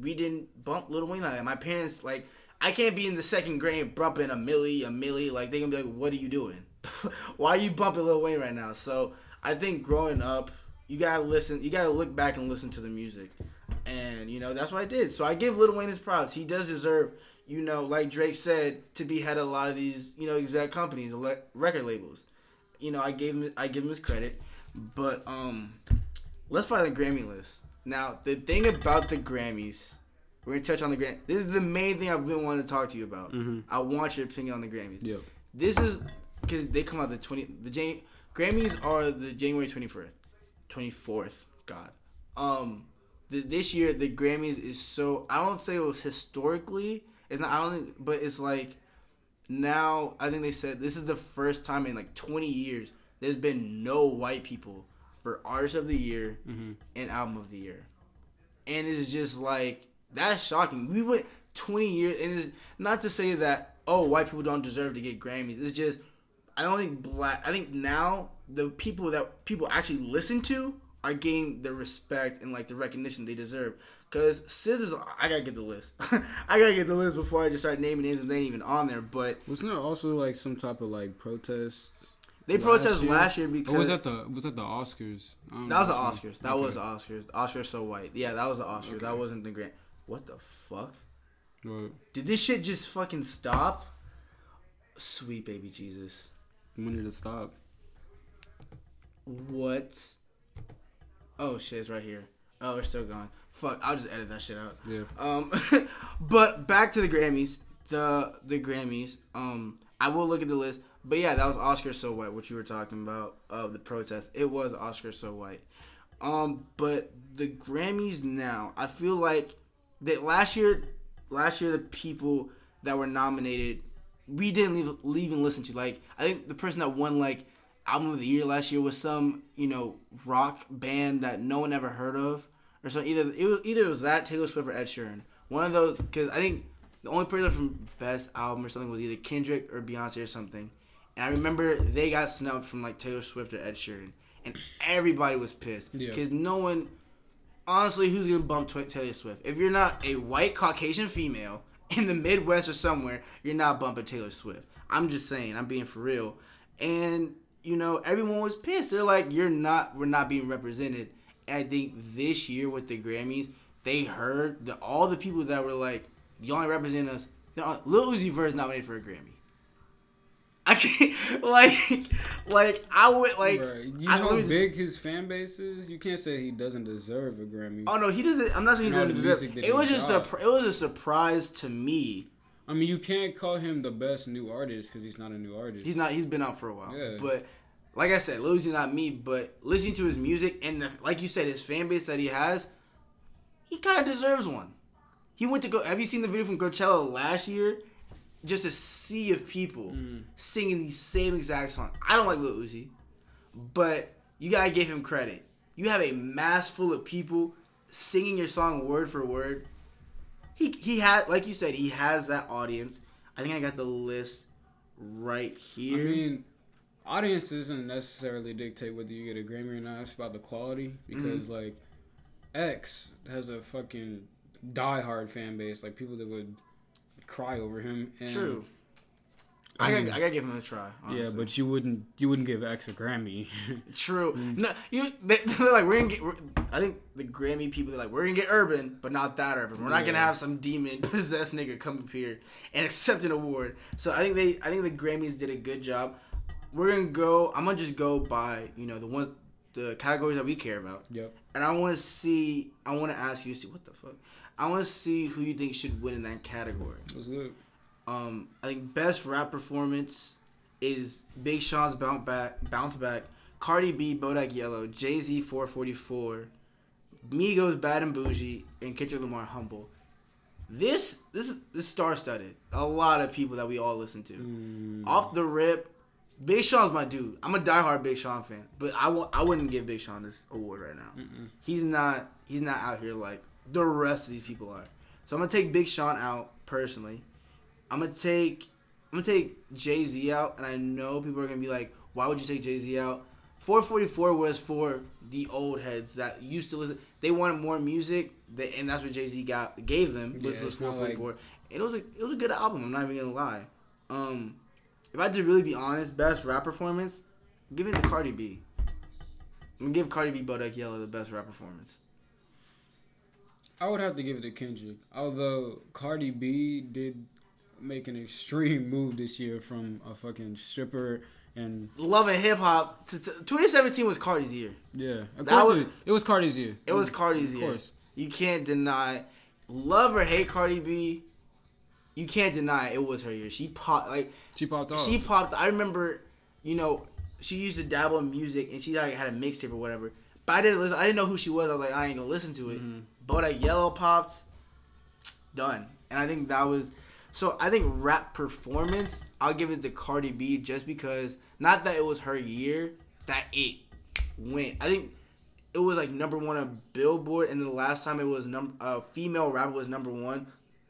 we didn't bump Lil Wayne like that. My parents, like, I can't be in the second grade bumping a Millie. Like, they gonna be like, what are you doing? Why are you bumping Lil Wayne right now? So I think growing up, you gotta look back and listen to the music. And, you know, that's what I did. So I give Lil Wayne his props. He does deserve, you know, like Drake said, to be head of a lot of these, you know, exact companies, record labels. You know, I give him his credit. But let's find the Grammy list. Now, the thing about the Grammys, we're going to touch on the Grammys. This is the main thing I've been wanting to talk to you about. Mm-hmm. I want your opinion on the Grammys. Yep. This is because they come out Grammys are the January 24th. 24th. God. This year, the Grammys is so... I don't say it was historically. It's not... But it's like... Now, I think they said this is the first time in like 20 years there's been no white people for Artist of the Year and Album of the Year. And it's just like... That's shocking. We went 20 years... And it's not to say that, oh, white people don't deserve to get Grammys. It's just... I think now the people that people actually listen to are getting the respect and, like, the recognition they deserve. Because SZA's... I gotta get the list. I gotta get the list before I just start naming names and they ain't even on there, but... Wasn't there also, like, some type of, like, protest? They protested last year because... Or was that the Oscars? That was the Oscars. That was the Oscars. Oscars so white. Yeah, that was the Oscars. Okay. That wasn't the Grand... What the fuck? What? Did this shit just fucking stop? Sweet baby Jesus. When did it stop? What... Oh, shit, it's right here. Oh, it's still gone. Fuck, I'll just edit that shit out. Yeah. But back to the Grammys. The Grammys. I will look at the list. But yeah, that was Oscars So White, what you were talking about, of the protest. It was Oscars So White. But the Grammys now, I feel like that last year the people that were nominated, we didn't leave and listen to. Like, I think the person that won, like, Album of the Year last year was some, you know, rock band that no one ever heard of, or so either it was that Taylor Swift or Ed Sheeran, one of those. Because I think the only person from Best Album or something was either Kendrick or Beyonce or something, and I remember they got snubbed from like Taylor Swift or Ed Sheeran, and everybody was pissed because no one, honestly, who's gonna bump Taylor Swift if you're not a white Caucasian female in the Midwest or somewhere? You're not bumping Taylor Swift. I'm just saying, I'm being for real. And you know, everyone was pissed. They're like, we're not being represented. And I think this year with the Grammys, they heard all the people that were like, y'all ain't representing us. No, Lil Uzi Vert's nominated for a Grammy. I can't, like, I would, like... Bruh, you know how big his fan base is? You can't say he doesn't deserve a Grammy. Oh, no, he doesn't. I'm not saying he doesn't deserve it. It was a surprise to me. I mean, you can't call him the best new artist because he's not a new artist. He's not. He's been out for a while. Yeah. But like I said, Lil Uzi not me, but listening to his music and like you said, his fan base that he has, he kind of deserves one. He went to go. Have you seen the video from Coachella last year? Just a sea of people singing the same exact song. I don't like Lil Uzi, but you gotta give him credit. You have a mass full of people singing your song word for word. He had, like you said, he has that audience. I think I got the list right here. I mean, audience doesn't necessarily dictate whether you get a Grammy or not. It's about the quality. Because, like, X has a fucking diehard fan base. Like, people that would cry over him. And, true. I gotta give him a try, honestly. Yeah, but you wouldn't give X a Grammy. True. No, they're like, we're gonna get... I think the Grammy people, they're like, we're gonna get urban, but not that urban. We're not gonna have some demon possessed nigga come up here and accept an award. So I think the Grammys did a good job. We're gonna go. I'm gonna just go by, you know, the categories that we care about. Yep. And I want to ask you, what the fuck? I want to see who you think should win in that category. Let's look. I think best rap performance is Big Sean's Bounce Back, Cardi B, Bodak Yellow, Jay-Z, 444, Migos, Bad and Bougie, and Kendrick Lamar, Humble. This is star-studded. A lot of people that we all listen to. Off the rip, Big Sean's my dude. I'm a diehard Big Sean fan, but I wouldn't give Big Sean this award right now. Mm-mm. He's not out here like the rest of these people are. So I'm gonna take Big Sean out personally. I'm gonna take Jay-Z out, and I know people are gonna be like, "Why would you take Jay-Z out?" 444 was for the old heads that used to listen. They wanted more music, and that's what Jay-Z gave them. Yeah, was 444. Like... It was a good album. I'm not even gonna lie. If I had to really be honest, best rap performance, I'm giving it to Cardi B. I'm gonna give Cardi B Bodak Yellow the best rap performance. I would have to give it to Kendrick, although Cardi B did make an extreme move this year from a fucking stripper and loving hip hop. 2017 was Cardi's year. Yeah, of course it was Cardi's year. It was Cardi's year. Of course, you can't deny. Love or hate Cardi B, you can't deny it was her year. She popped off. I remember, she used to dabble in music and she like had a mixtape or whatever. But I didn't listen. I didn't know who she was. I was like, I ain't gonna listen to it. Mm-hmm. Bodak Yellow popped, done. And I think that was. So I think rap performance, I'll give it to Cardi B just because, not that it was her year, that it went. I think it was like number one on Billboard, and the last time it was female rapper was number one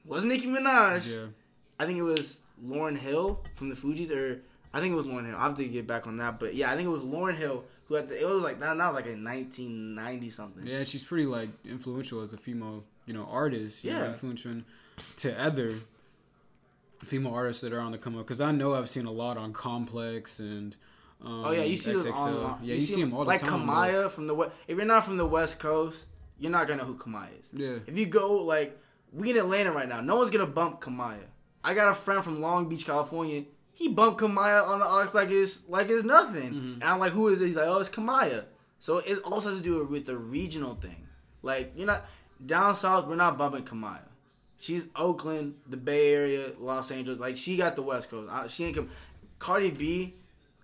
wasn't Nicki Minaj. Yeah. I think it was Lauryn Hill from the Fugees, I'll have to get back on that, but yeah, I think it was Lauryn Hill who it was like that. Now like in 1990 something. Yeah, she's pretty like influential as a female, artist. Yeah, influential to other female artists that are on the come up, because I know I've seen a lot on Complex and. You see them all. Yeah, you see them all the time. Like Kamaya from the West. If you're not from the West Coast, you're not gonna know who Kamaya is. Yeah. If you go we in Atlanta right now, no one's gonna bump Kamaya. I got a friend from Long Beach, California. He bumped Kamaya on the aux like it's nothing. Mm-hmm. And I'm like, who is it? He's like, oh, it's Kamaya. So it also has to do with the regional thing. Like, you're not down south. We're not bumping Kamaya. She's Oakland, the Bay Area, Los Angeles. Like, she got the West Coast. She ain't come. Cardi B,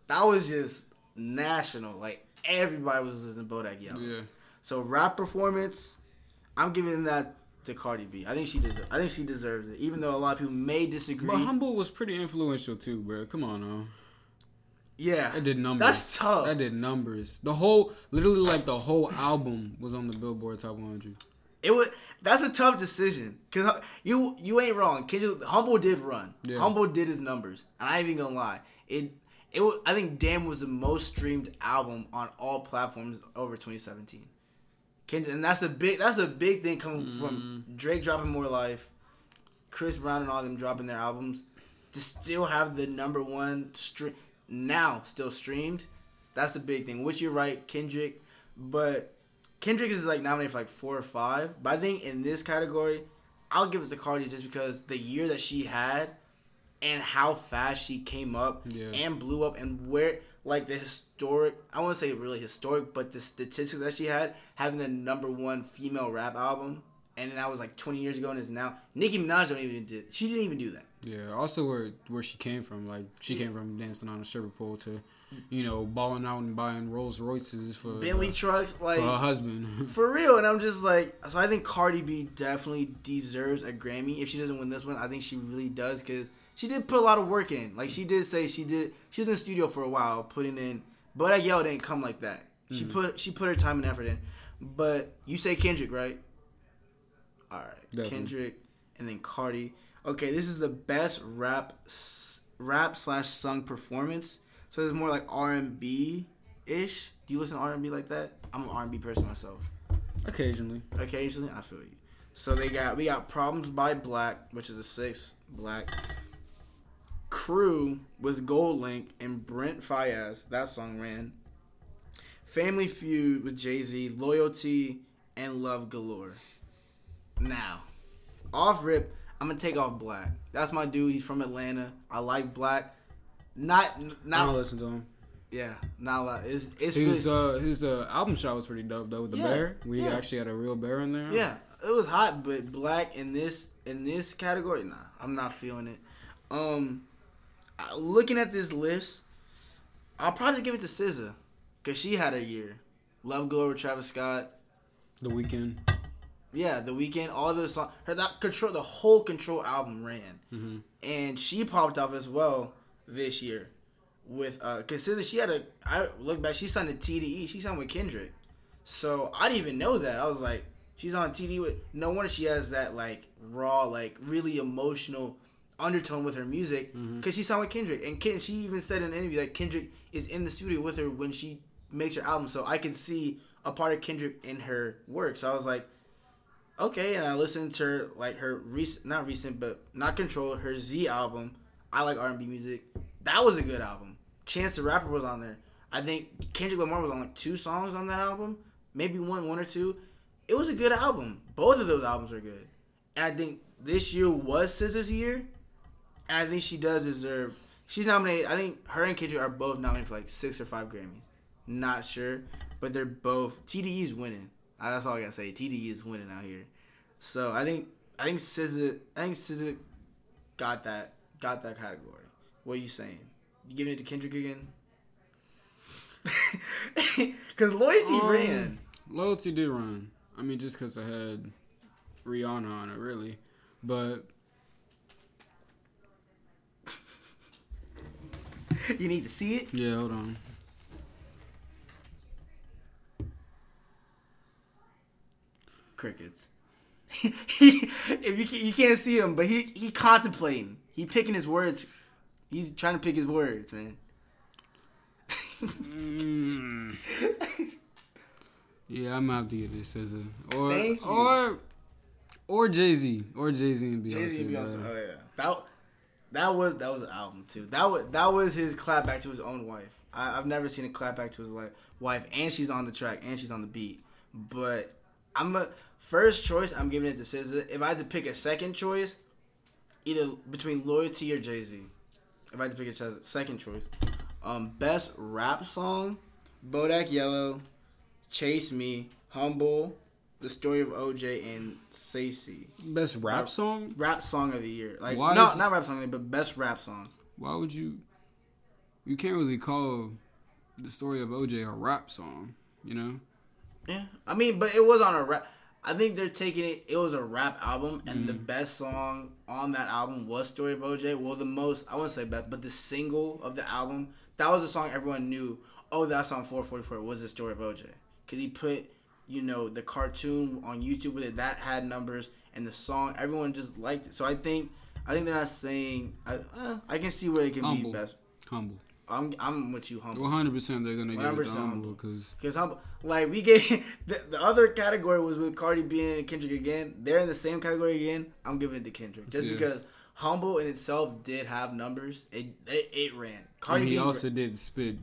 that was just national. Like, everybody was listening to Bodak Yellow. Yeah. So rap performance, I'm giving that to Cardi B. I think she deserves it, even though a lot of people may disagree. But Humble was pretty influential too, bro. Come on, now. Yeah, that did numbers. That's tough. That did numbers. The whole album was on the Billboard Top 100. It was. That's a tough decision, cause you ain't wrong. Humble did run. Yeah. Humble did his numbers, and I ain't even gonna lie. It was, I think Damn was the most streamed album on all platforms over 2017. And that's a big thing coming from Drake dropping More Life, Chris Brown and all them dropping their albums, to still have the number one now still streamed. That's a big thing. Which you're right, Kendrick, but Kendrick is nominated for 4 or 5. But I think in this category, I'll give it to Cardi just because the year that she had, and how fast she came up and blew up, and where. Like the historic, I wouldn't say really historic, but the statistics that she had, having the number one female rap album, and that was 20 years ago, and is now. Nicki Minaj she didn't even do that. Yeah, also where she came from, came from dancing on a stripper pole to, balling out and buying Rolls Royces for Bentley trucks, for her husband, for real. And I'm just so I think Cardi B definitely deserves a Grammy. If she doesn't win this one, I think she really does because. She did put a lot of work in. She did say she was in the studio for a while putting in, but Bodak Yellow didn't come like that. She put her time and effort in. But you say Kendrick, right? All right. Definitely. Kendrick and then Cardi. Okay, this is the best rap / sung performance. So it's more like R&B-ish. Do you listen to R&B like that? I'm an R&B person myself. Occasionally, I feel you. So we got Problems by Black, which is a 6, Black. Crew with Gold Link and Brent Faiyaz, that song ran. Family Feud with Jay-Z, Loyalty, and Love Galore. Now, off rip, I'm going to take off Black. That's my dude. He's from Atlanta. I like Black. I don't listen to him. Yeah, not a lot. It's his album shot was pretty dope, though, with the bear. We actually had a real bear in there. Yeah, it was hot, but Black in this category, nah, I'm not feeling it. Looking at this list, I'll probably give it to SZA because she had her year. Love Glory, Travis Scott, The Weeknd. Yeah, The Weeknd. All those songs. The whole Control album ran, and she popped off as well this year. with because SZA, she had a, I look back, she signed to TDE, she signed with Kendrick, so I didn't even know that. I was like, she's on TDE with, no wonder she has that like raw, like really emotional undertone with her music, because she signed with Kendrick, and she even said in an interview that Kendrick is in the studio with her when she makes her album, so I can see a part of Kendrick in her work. So I was like, okay, and I listened to her, like her not Control, her Z album. I like R&B music. That was a good album. Chance the Rapper was on there. I think Kendrick Lamar was on like 2 songs on that album, maybe one or two. It was a good album. Both of those albums are good. And I think this year was SZA's year, and I think she does deserve. She's nominated. I think her and Kendrick are both nominated for like 6 or 5 Grammys. Not sure, but they're both. TDE is winning. That's all I gotta say. TDE is winning out here. So I think SZA got that category. What are you saying? You giving it to Kendrick again? Because Loyalty ran. Loyalty did run. I mean, just because I had Rihanna on it, really. But you need to see it? Yeah, hold on. Crickets. If you can't see him, but he contemplating. He picking his words. He's trying to pick his words, man. Yeah, I'm gonna have to get this SZA or Jay-Z and Beyonce. Jay-Z and Beyonce. Oh yeah, that was an album too. That was his clapback to his own wife. I've never seen a clapback to his wife, and she's on the track and she's on the beat, but. First choice, I'm giving it to SZA. If I had to pick a second choice, either between Loyalty or Jay-Z. If I had to pick a second choice. Best rap song, Bodak Yellow, Chase Me, Humble, The Story of OJ, and Stacey. Best rap song? Rap song of the year. Like, not rap song of the year, but best rap song. Why would you... You can't really call The Story of OJ a rap song, you know? Yeah, I mean, but it was on a rap. I think they're taking it. It was a rap album, and the best song on that album was "Story of OJ." Well, the most, I wouldn't say best, but the single of the album, that was the song everyone knew. Oh, that song 444 was "The Story of OJ," because he put, the cartoon on YouTube with it that had numbers, and the song everyone just liked it. So I think they're not saying. I can see where it can be best. Humble. I'm with you, Humble. 100% they're going to give it to Humble. Because Humble. Like, we gave... The other category was with Cardi B and Kendrick again. They're in the same category again. I'm giving it to Kendrick. Just because Humble in itself did have numbers. It ran. Cardi B also did spit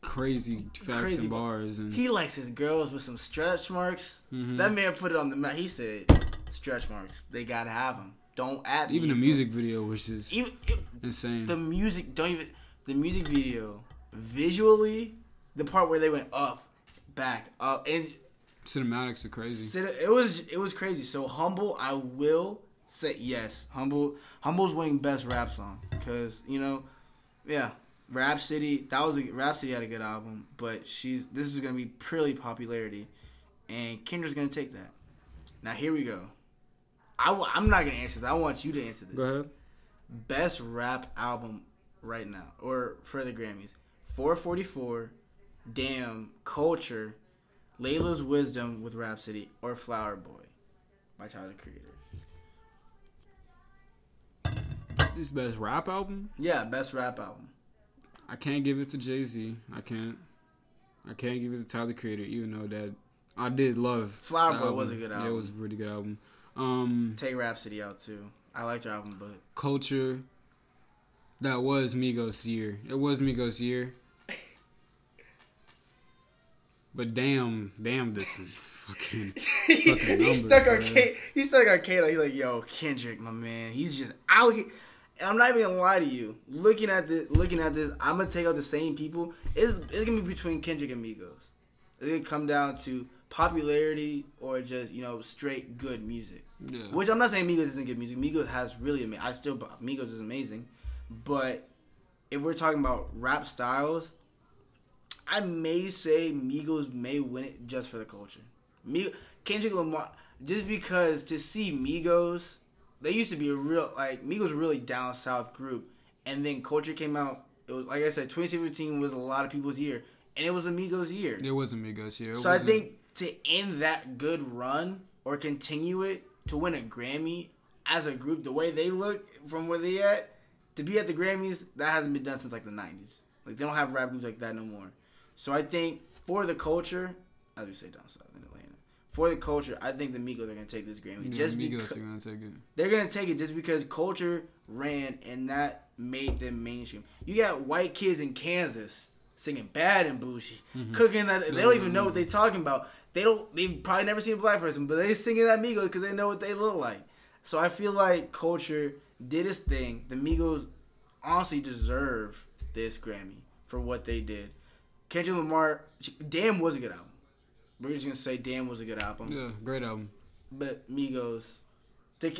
crazy facts and bars. And he likes his girls with some stretch marks. Mm-hmm. That man put it on the map. He said, stretch marks. They got to have them. Don't add them. Even the music video, which is insane. The music... Don't even... The music video, visually, the part where they went up, back, up, and cinematics are crazy. It was crazy. So Humble, I will say yes. Humble's winning best rap song because Rhapsody. Rhapsody had a good album, but this is gonna be purely popularity, and Kendra's gonna take that. Now here we go. I'm not gonna answer this. I want you to answer this. Go ahead. Best rap album. Right now, or for the Grammys, 444, Damn, Culture, Layla's Wisdom with Rhapsody, or Flower Boy by Tyler, the Creator. This best rap album? Yeah, best rap album. I can't give it to Jay-Z. I can't give it to Tyler, the Creator, even though that I did love. Flower Boy album. Was a good album. Yeah, it was a pretty good album. Take Rhapsody out too. I liked your album, but Culture. That was Migos' year. It was Migos' year. But damn this fucking numbers, he stuck on Kate. He stuck on Kate. He's like, yo, Kendrick, my man. He's just out here. And I'm not even gonna lie to you. Looking at this, I'm gonna take out the same people. It's gonna be between Kendrick and Migos. It's gonna come down to popularity or just, straight good music. Yeah. Which I'm not saying Migos isn't good music. Migos has really amazing. Migos is amazing. But if we're talking about rap styles, I may say Migos may win it just for the culture. Kendrick Lamar, just because to see Migos, they used to be a real, Migos really down south group. And then Culture came out, It was, like I said, 2017 was a lot of people's year. And it was Migos' year. It was Migos' year. So I think to end that good run or continue it, to win a Grammy as a group, the way they look from where they at, to be at the Grammys, that hasn't been done since like the 90s. Like they don't have rap groups like that no more. So I think for the culture, as we say down south in Atlanta, for the culture, I think the Migos are going to take this Grammy. Yeah, just Migos are going to take it. They're going to take it just because culture ran and that made them mainstream. You got white kids in Kansas singing Bad and Bougie, cooking that. They don't even know what they're talking about. They've probably never seen a black person, but they singing that Migos because they know what they look like. So I feel like culture did its thing. The Migos honestly deserve this Grammy for what they did. Kendrick Lamar, Damn was a good album. We're just going to say Damn was a good album. Yeah, great album. But Migos, to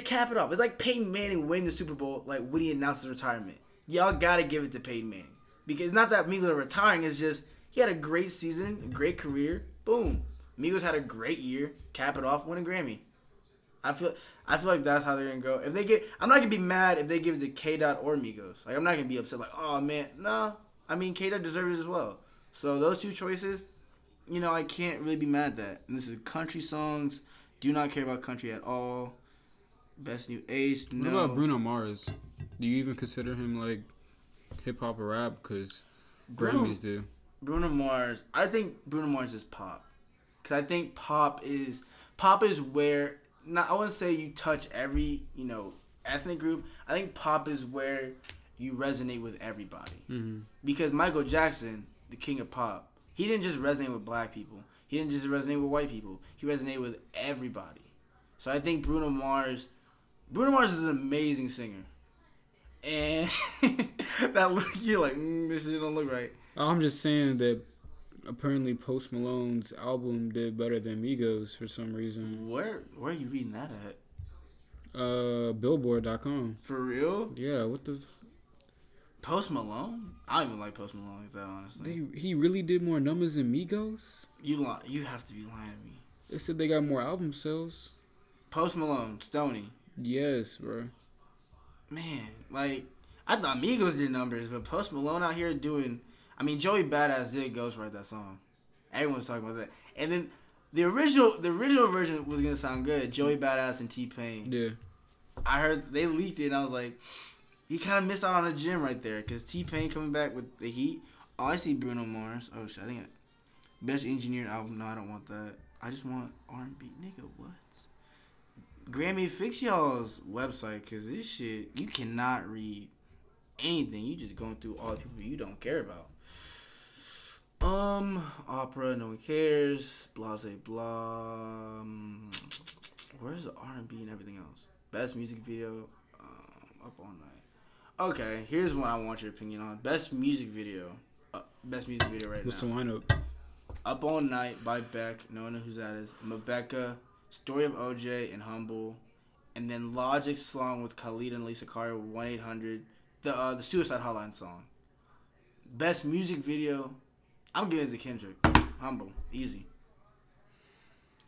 cap it off, it's like Peyton Manning winning the Super Bowl like when he announced his retirement. Y'all got to give it to Peyton Manning. Because it's not that Migos are retiring, it's just he had a great season, a great career. Boom. Migos had a great year. Cap it off, win a Grammy. I feel like that's how they're gonna go. If they get, I'm not gonna be mad if they give it to K-Dot or Migos. Like I'm not gonna be upset. Like, oh man, no. I mean, K-Dot deserves it as well. So those two choices, you know, I can't really be mad at that. And this is country songs. Do not care about country at all. Best new age. No. What about Bruno Mars? Do you even consider him like hip hop or rap? Because Grammys do. Bruno Mars. I think Bruno Mars is pop. Cause I think pop is where. Now, I wouldn't say you touch every, you know, ethnic group. I think pop is where you resonate with everybody. Mm-hmm. Because Michael Jackson, the king of pop, he didn't just resonate with black people. He didn't just resonate with white people. He resonated with everybody. So I think Bruno Mars is an amazing singer. And that look, you're like, this shit don't look right. I'm just saying that apparently Post Malone's album did better than Migos for some reason. Where are you reading that at? Billboard.com. For real? Yeah, what the... Post Malone? I don't even like Post Malone like that, honestly. He really did more numbers than Migos? You have to be lying to me. They said they got more album sales. Post Malone, Stoney. Yes, bro. Man, like, I thought Migos did numbers, but Post Malone out here doing... I mean, Joey Badass did ghostwrite that song. Everyone's talking about that. And then the original version was gonna sound good. Joey Badass and T-Pain. Yeah. I heard they leaked it, and I was like, he kind of missed out on a gem right there because T-Pain coming back with the heat. Oh, I see Bruno Mars. Oh shit, I think best engineered album. No, I don't want that. I just want R&B. Nigga, what? Grammy, fix y'all's website because this shit you cannot read anything. You just going through all the people you don't care about. Opera, no one cares. Blah, say blah. Where's the R&B and everything else? Best music video, up all night. Okay, here's one I want your opinion on. Best music video right now. What's the lineup? Up All Night by Beck. No one knows who that is. Mebecca, Story of OJ and Humble, and then Logic's song with Khalid and Lisa Carter, 1-800, the Suicide Hotline song. Best music video. I'm giving it to Kendrick. Humble. Easy.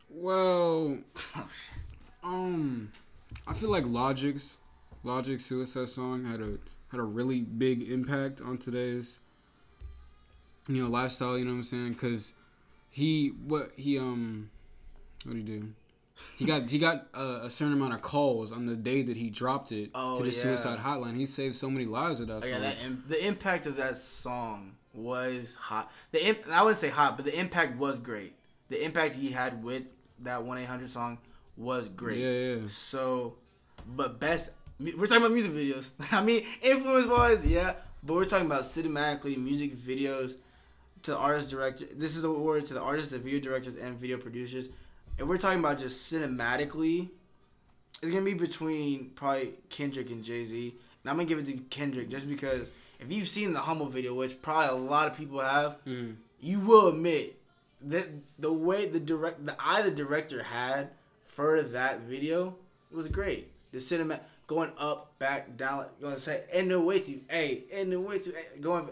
Well, I feel like Logic's Suicide Song had a really big impact on today's, you know, lifestyle, you know what I'm saying? Cuz what did he do? He got a certain amount of calls on the day that he dropped it to the Suicide Hotline. He saved so many lives with that song. The impact of that song was hot. I wouldn't say hot, but the impact was great. The impact he had with that 1-800 song was great. Yeah. So, but best... We're talking about music videos. I mean, influence-wise, yeah. But we're talking about cinematically, music videos, to the artist director. This is the award to the artists, the video directors, and video producers. If we're talking about just cinematically, it's going to be between probably Kendrick and Jay-Z. And I'm going to give it to Kendrick just because... If you've seen the Humble video, which probably a lot of people have, you will admit that the way the director had for that video was great. The cinema going up, back, down, going to say, and no way to, hey, and no way to, going.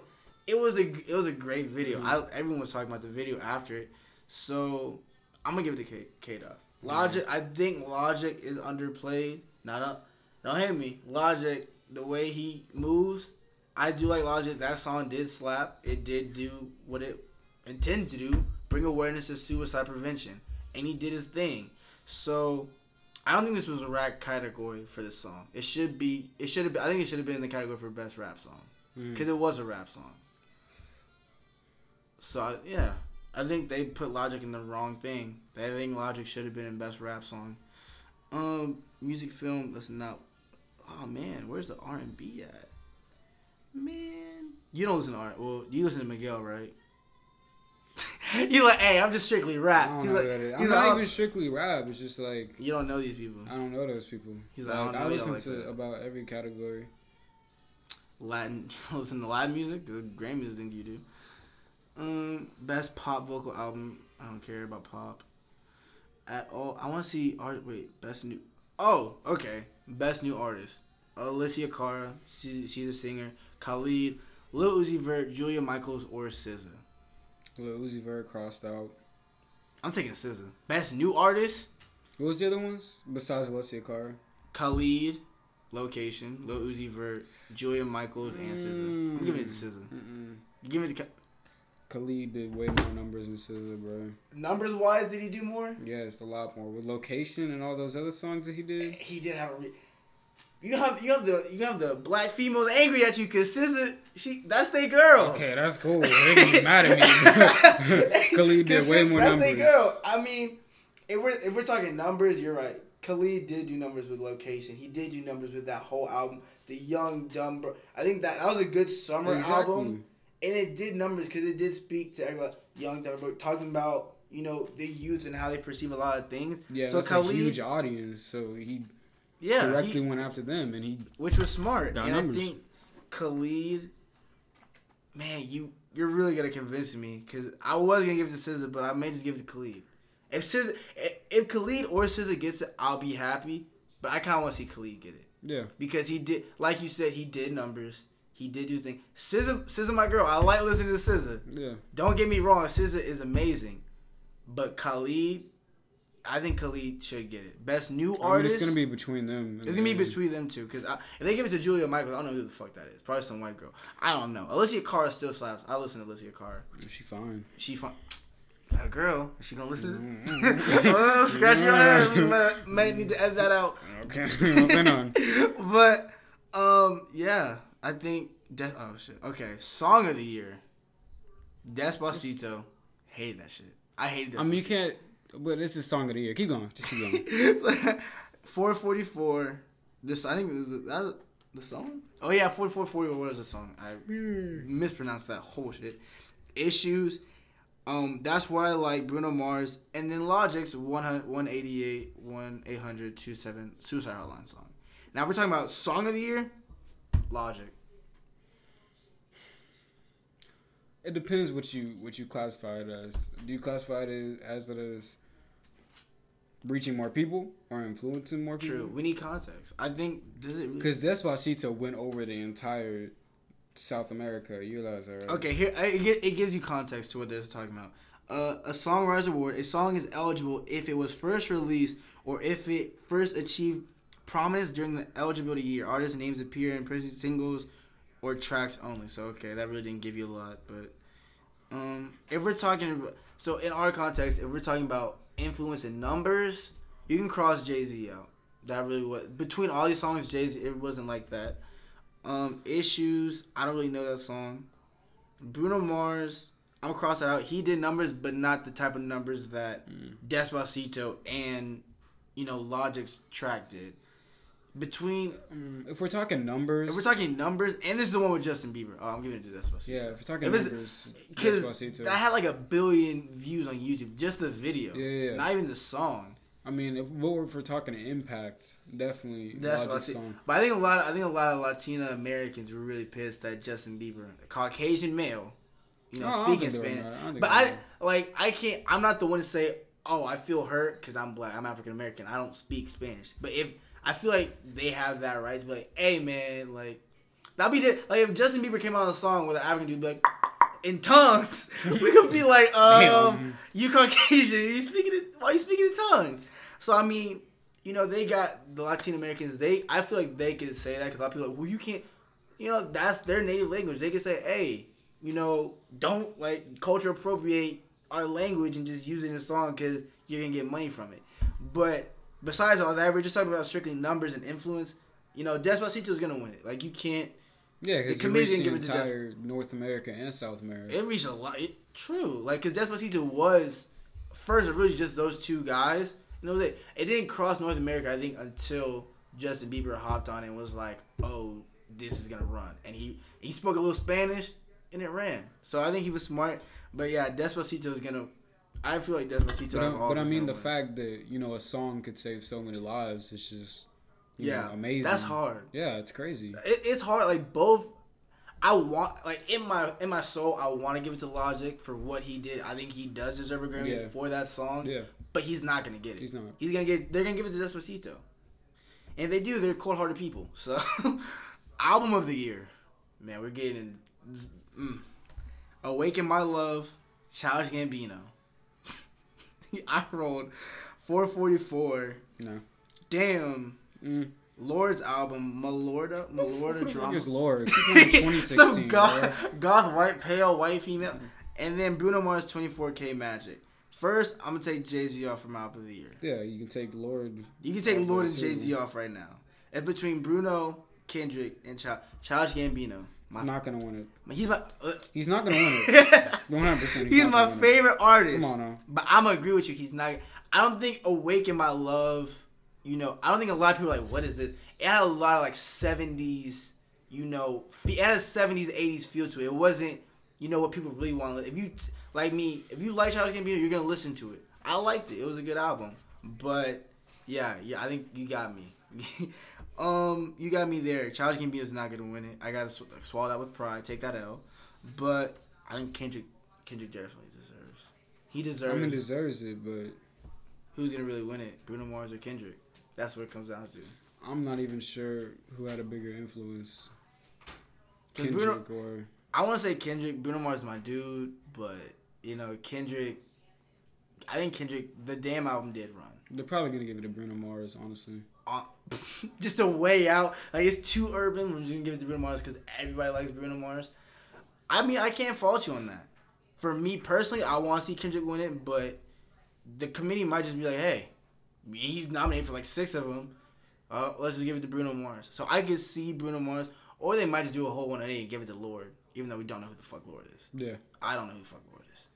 It was a great video. Everyone was talking about the video after it, so I'm gonna give it to K-Dot. Logic, I think Logic is underplayed. Don't hate me. Logic, the way he moves. I do like Logic. That song did slap. It did do what it intended to do, bring awareness to suicide prevention. And he did his thing. So I don't think this was a rap category for this song. It should be. It should have been. I think it should have been in the category for best rap song because it was a rap song. So yeah, I think they put Logic in the wrong thing. I think Logic should have been in best rap song. Music, film. That's not. Oh man, where's the R&B at? Man, you don't listen to R. Well, you listen to Miguel, right? You like, hey, I'm just strictly rap. I don't know that is. I'm not even strictly rap. It's just like you don't know these people. I don't know those people. He's like, I listen to about every category. Latin, listen to Latin music. The Grammys think you do. Best pop vocal album. I don't care about pop at all. I want to see art. Wait, best new. Oh, okay. Best new artist. Alicia Cara. She's a singer. Khalid, Lil Uzi Vert, Julia Michaels, or SZA. Lil Uzi Vert crossed out. I'm taking SZA. Best new artist. What was the other ones besides Alicia Cara? Khalid, Location, Lil Uzi Vert, Julia Michaels, and SZA. I'm giving it to SZA. Give it to Khalid. Did way more numbers than SZA, bro. Numbers wise, did he do more? Yeah, it's a lot more with Location and all those other songs that he did. He did have a. You have the black females angry at you because SZA, that's their girl. Okay, that's cool. They gonna be mad at me. Khalid did way more numbers. That's their girl. I mean, if we're talking numbers, you're right. Khalid did do numbers with Location. He did do numbers with that whole album, the Young Dumb Bro. I think that was a good summer album, and it did numbers because it did speak to everybody. Young Dumb Bro, talking about the youth and how they perceive a lot of things. Yeah, so it's a huge audience. So he. Yeah, directly went after them, and he, which was smart. And numbers. I think Khalid, man, you're really gonna convince me because I was gonna give it to SZA, but I may just give it to Khalid. If Khalid or SZA gets it, I'll be happy. But I kind of want to see Khalid get it. Yeah, because he did, like you said, he did numbers. He did do things. SZA, my girl. I like listening to SZA. Yeah, don't get me wrong, SZA is amazing, but Khalid. I think Khalid should get it. Best new artist. It's gonna be between them. It's gonna be between them two because if they give it to Julia Michaels, I don't know who the fuck that is. Probably some white girl. I don't know. Alicia Cara still slaps. I listen to Alicia Cara. She fine. She fine. That girl. Is she gonna listen? Oh, scratch your head. Might need to edit that out. Okay. Moving on. But yeah, I think. Oh shit. Okay. Song of the year. Despacito. Hated that shit. I hated Despacito. I mean, you can't. But this is song of the year. Keep going. Just keep going. 444. This I think that the song. Oh yeah, 4440. What is the song? I mispronounced that whole shit. Issues. That's What I Like. Bruno Mars, and then Logic's 188 1-800-27 Suicide Hotline song. Now we're talking about song of the year. Logic. It depends what you classify it as. Do you classify it as it is reaching more people or influencing more people? True. We need context. I think because Despacito went over the entire South America. You realize that, right? Okay, here it gives you context to what they're talking about. A Songwriters Award. A song is eligible if it was first released or if it first achieved prominence during the eligibility year. Artists' names appear in printed singles. Or tracks only. So, okay, that really didn't give you a lot. But if we're talking... So, in our context, if we're talking about influence and numbers, you can cross Jay-Z out. That really was... Between all these songs, Jay-Z, it wasn't like that. Issues, I don't really know that song. Bruno Mars, I'm going to cross that out. He did numbers, but not the type of numbers that Despacito and, Logic's track did. Between if we're talking numbers, and this is the one with Justin Bieber. Oh, I'm giving it to Despacito. Yeah, if we're talking numbers, because that had like 1 billion views on YouTube, just the video. Yeah. Not even the song. I mean, if we're talking impact, definitely Logic's song. But I think a lot of Latina Americans were really pissed that Justin Bieber, a Caucasian male, speaking Spanish. But I'm not the one to say, oh, I feel hurt because I'm black, I'm African American, I don't speak Spanish. But if I feel like they have that right to be like, hey, man, like, that'd be it. Like, if Justin Bieber came out on a song with an African dude, be like, in tongues, we could be like, you Caucasian, why are you speaking in tongues? So, I mean, they got the Latin Americans, I feel like they could say that, because a lot of people are like, well, you can't, you know, that's their native language. They can say, hey, you know, don't, like, culture appropriate our language and just use it in a song because you're going to get money from it. But besides all that, we're just talking about strictly numbers and influence. You know, Despacito is going to win it. Like, you can't. Yeah, because it reached the entire North America and South America. It reached a lot. True. Like, because Despacito was, first, it really just those two guys. And it was it. It didn't cross North America, I think, until Justin Bieber hopped on and was like, oh, this is going to run. And he spoke a little Spanish, and it ran. So I think he was smart. But, yeah, Despacito is going to. I feel like Despacito. But I mean, the fact that, you know, a song could save so many lives, it's just. Yeah, amazing. That's hard. Yeah, it's crazy. It's hard. Like, both, I want, like, in my soul, I want to give it to Logic for what he did. I think he does deserve a Grammy for that song. Yeah. But he's not gonna get it. He's not. He's gonna get. They're gonna give it to Despacito, and if they do, they're cold-hearted people. So, album of the year, man, we're getting "Awaken My Love," Childish Gambino. I rolled 444. No. Damn. Lord's album, Malorda Drama. Is Lord? Some goth white, pale white female. And then Bruno Mars, 24K Magic. First, I'm going to take Jay-Z off from album of the year. Yeah, you can take Lord. You can take Lord and Jay-Z off right now. It's between Bruno, Kendrick, and Childish Gambino. I'm not going to win it. He's not going to win it. 100%. He's my favorite artist. Come on now. But I'm going to agree with you. He's not. I don't think Awaken My Love. You know, I don't think a lot of people are like, what is this? It had a lot of, like, 70s, you know, it had a 70s, 80s feel to it. It wasn't, you know, what people really want to listen. If you, like me, if you like Childish Gambino, you're going to listen to it. I liked it. It was a good album. But, yeah, I think you got me. You got me there. Childish Gambino's not going to win it. I got to swallow that with pride, take that L. But I think Kendrick definitely deserves. He deserves it. I mean, deserves it, but. Who's going to really win it? Bruno Mars or Kendrick? That's what it comes down to. I'm not even sure who had a bigger influence. Kendrick or... I want to say Kendrick. Bruno Mars is my dude, but, you know, Kendrick... I think Kendrick, the damn album did run. They're probably going to give it to Bruno Mars, honestly. Just a way out. Like, it's too urban. We're just going to give it to Bruno Mars because everybody likes Bruno Mars. I mean, I can't fault you on that. For me personally, I want to see Kendrick win it, but the committee might just be like, hey... He's nominated for like 6 of them. Let's just give it to Bruno Mars. So I could see Bruno Mars, or they might just do a whole 180 and give it to Lord, even though we don't know who the fuck Lord is. Yeah, I don't know who the fuck Lord is,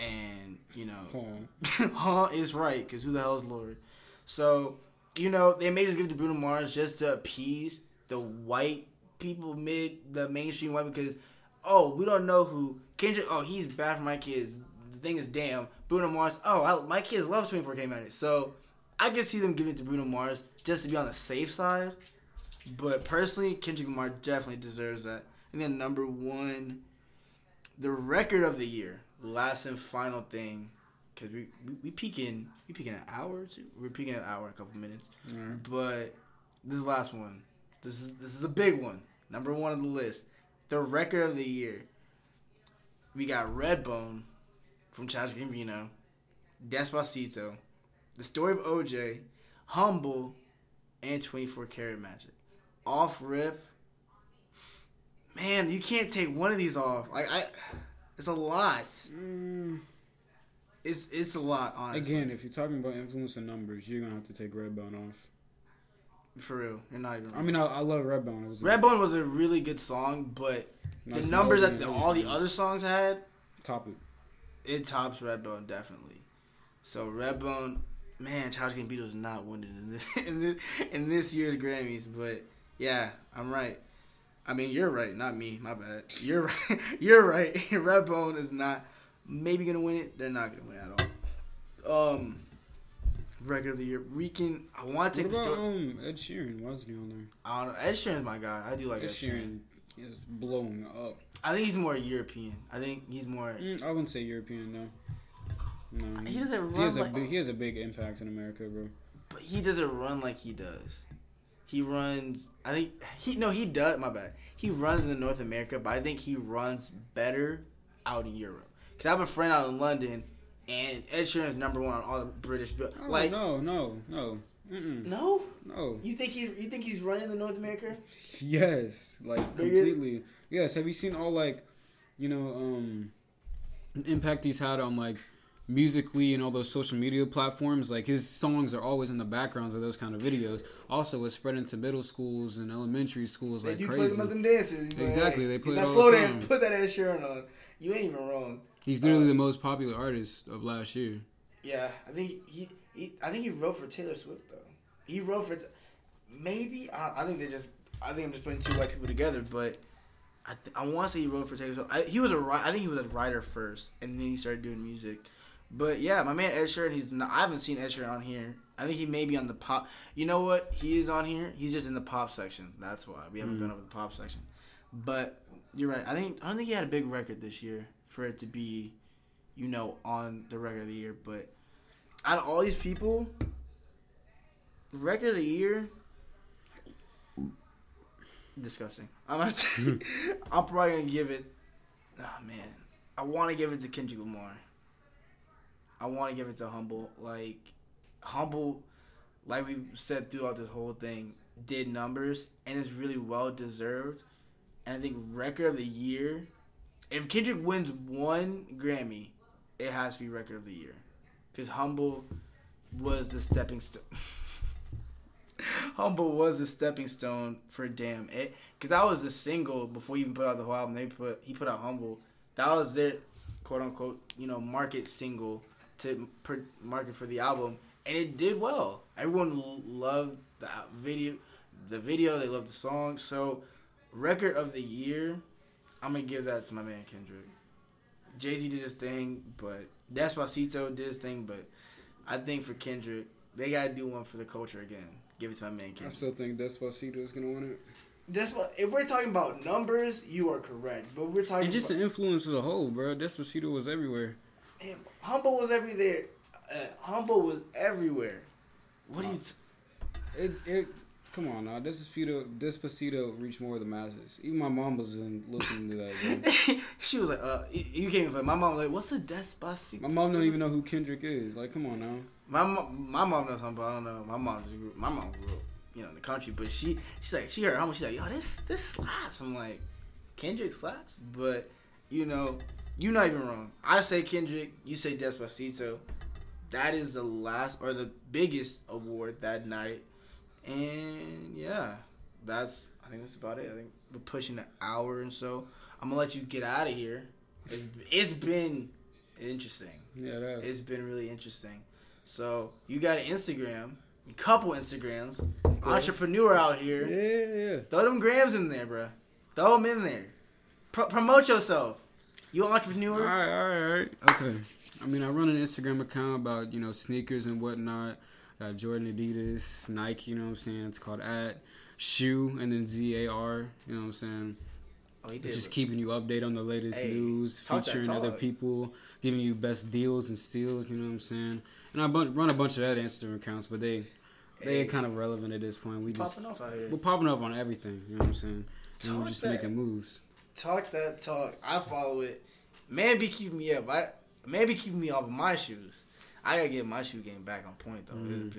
and you know, huh is right because who the hell is Lord? So you know they may just give it to Bruno Mars just to appease the white people, the mainstream white, because we don't know who Kendrick. Oh, he's bad for my kids. The thing is, damn Bruno Mars. Oh, my kids love 24K Magic. So. I could see them giving it to Bruno Mars just to be on the safe side. But personally, Kendrick Lamar definitely deserves that. And then number one, the record of the year. Last and final thing. Because we peaking an hour or two. We're peaking an hour and a couple minutes. Mm. But this is the last one. This is the big one. Number one on the list. The record of the year. We got Redbone from Childish Gambino. Despacito. The Story of OJ, Humble, and 24 Karat Magic. Off rip. Man, you can't take one of these off. Like it's a lot. It's a lot, honestly. Again, if you're talking about influence and numbers, you're gonna have to take Redbone off. For real, you're not even. I mean, I love Redbone. Redbone was a really good song, but the numbers that all the other songs had top it. It tops Redbone definitely. So Redbone. Man, Childish Gambino is not winning in this year's Grammys, but yeah, I'm right. I mean, you're right, not me. My bad. You're right. You're right. Redbone is not maybe gonna win it. They're not gonna win it at all. Record of the year. I want to take the story. Ed Sheeran, why is he on there? I don't know. Ed Sheeran's my guy. I do like Ed Sheeran. Is blowing up. I think he's more European. I wouldn't say European though. No. No, he doesn't run. He has a big impact in America, bro. But he doesn't run like he does. He runs. I think he does. My bad. He runs in North America, but I think he runs better out in Europe. Cause I have a friend out in London, and Ed Sheeran's number one on all the British. Like no. Mm-mm. No? No. You think he's running the North America? Yes, like completely. Yes. Have you seen all like, you know, the impact he's had on like musically and all those social media platforms? Like his songs are always in the backgrounds of those kind of videos. Also, it's spreading to middle schools and elementary schools like you crazy. You play some of them dances. Exactly, like, they play that all slow the time. Dance. Put that ass shirt on. You ain't even wrong. He's literally the most popular artist of last year. Yeah, I think he wrote for Taylor Swift though. He wrote for maybe I think I'm just putting two white people together, but I want to say he wrote for Taylor Swift. I think he was a writer first, and then he started doing music. But yeah, my man Ed Sheeran. I haven't seen Ed Sheeran on here. I think he may be on the pop. You know what? He is on here. He's just in the pop section. That's why we haven't gone over the pop section. But you're right. I don't think he had a big record this year for it to be, you know, on the record of the year. But out of all these people, record of the year, disgusting. I'm probably gonna give it. Oh man, I want to give it to Kendrick Lamar. I want to give it to Humble. Like, Humble, like we said throughout this whole thing, did numbers, and it's really well-deserved. And I think Record of the Year, if Kendrick wins one Grammy, it has to be Record of the Year. Because Humble was the stepping stone for Damn. Because that was the single before he even put out the whole album. He put out Humble. That was their, quote-unquote, you know, market single to market for the album, and it did well. Everyone loved the video, they loved the song. So, Record of the Year, I'm gonna give that to my man Kendrick. Jay-Z did his thing, but Despacito did his thing, but I think for Kendrick, they gotta do one for the culture again. Give it to my man Kendrick. I still think Despacito is gonna win it. If we're talking about numbers, you are correct, but we're talking and just about the influence as a whole, bro. Despacito was everywhere. Man, Humble was everywhere. What do you? Come on now. Despacito reached more of the masses. Even my mom was listening to that. She was like, you can't even. My mom was like, what's a Despacito? My mom don't even know who Kendrick is. Like, come on now. My mom knows Humble. I don't know. My mom grew up, you know, in the country, but she heard Humble. She's like, yo, this slaps. I'm like, Kendrick slaps, but you know. You're not even wrong. I say Kendrick, you say Despacito. That is the last or the biggest award that night. And yeah, I think that's about it. I think we're pushing an hour and so. I'm gonna let you get out of here. It's been interesting. Yeah, it has. It's been really interesting. So you got an Instagram, a couple Instagrams, entrepreneur out here. Yeah. Throw them grams in there, bro. Throw them in there. Promote yourself. You an entrepreneur? All right. Okay. I mean, I run an Instagram account about, you know, sneakers and whatnot. Got Jordan, Adidas, Nike, you know what I'm saying? It's called @shoe and then ZAR, you know what I'm saying? Oh, it's just keeping you updated on the latest news, featuring other people, giving you best deals and steals, you know what I'm saying? And I run a bunch of that Instagram accounts, but they are kind of relevant at this point. We're popping up on everything, you know what I'm saying? And we're just making moves. Talk that talk. I follow it. Man be keeping me up. Man be keeping me off of my shoes. I gotta get my shoe game back on point though. It's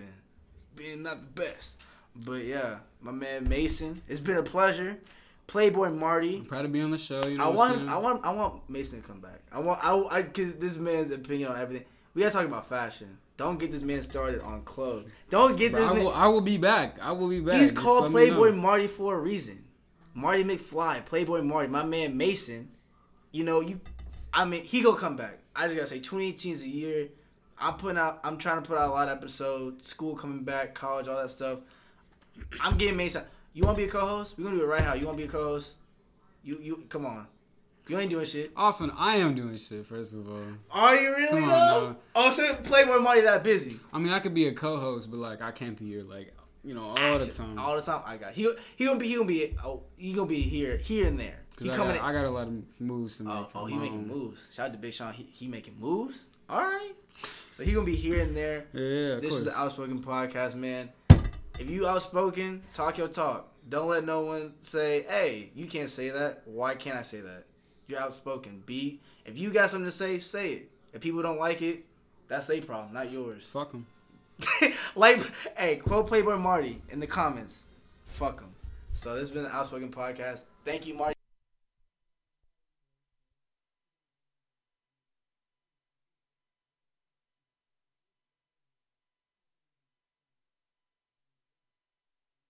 been not the best. But yeah, my man Mason. It's been a pleasure. Playboy Marty. I'm proud to be on the show. You know I want Mason to come back. I cause this man's opinion on everything. We gotta talk about fashion. Don't get this man started on clothes. Don't get this man. I will be back. He's just called Playboy Marty for a reason. Marty McFly, Playboy Marty, my man Mason, you know, he gonna come back. I just gotta say, 2018 is a year. I'm trying to put out a lot of episodes, school coming back, college, all that stuff. I'm getting Mason. You wanna be a co-host? We're gonna do it right now. You wanna be a co-host? You come on. You ain't doing shit. Often I am doing shit, first of all. Are you really though? Oh, so Playboy Marty that busy. I mean, I could be a co-host, but like I can't be your like, you know, all action. The time. All the time, I got. He gonna be here and there. I got a lot of moves to make. Oh, he making moves. Shout out to Big Sean. He making moves. All right. So he gonna be here and there. Yeah. This is the Outspoken Podcast, man. If you outspoken, talk your talk. Don't let no one say, "Hey, you can't say that." Why can't I say that? You're outspoken. If you got something to say, say it. If people don't like it, that's their problem, not yours. Fuck them. Like, hey, quote Playboy Marty in the comments. Fuck him. So this has been the Outspoken Podcast. Thank you, Marty.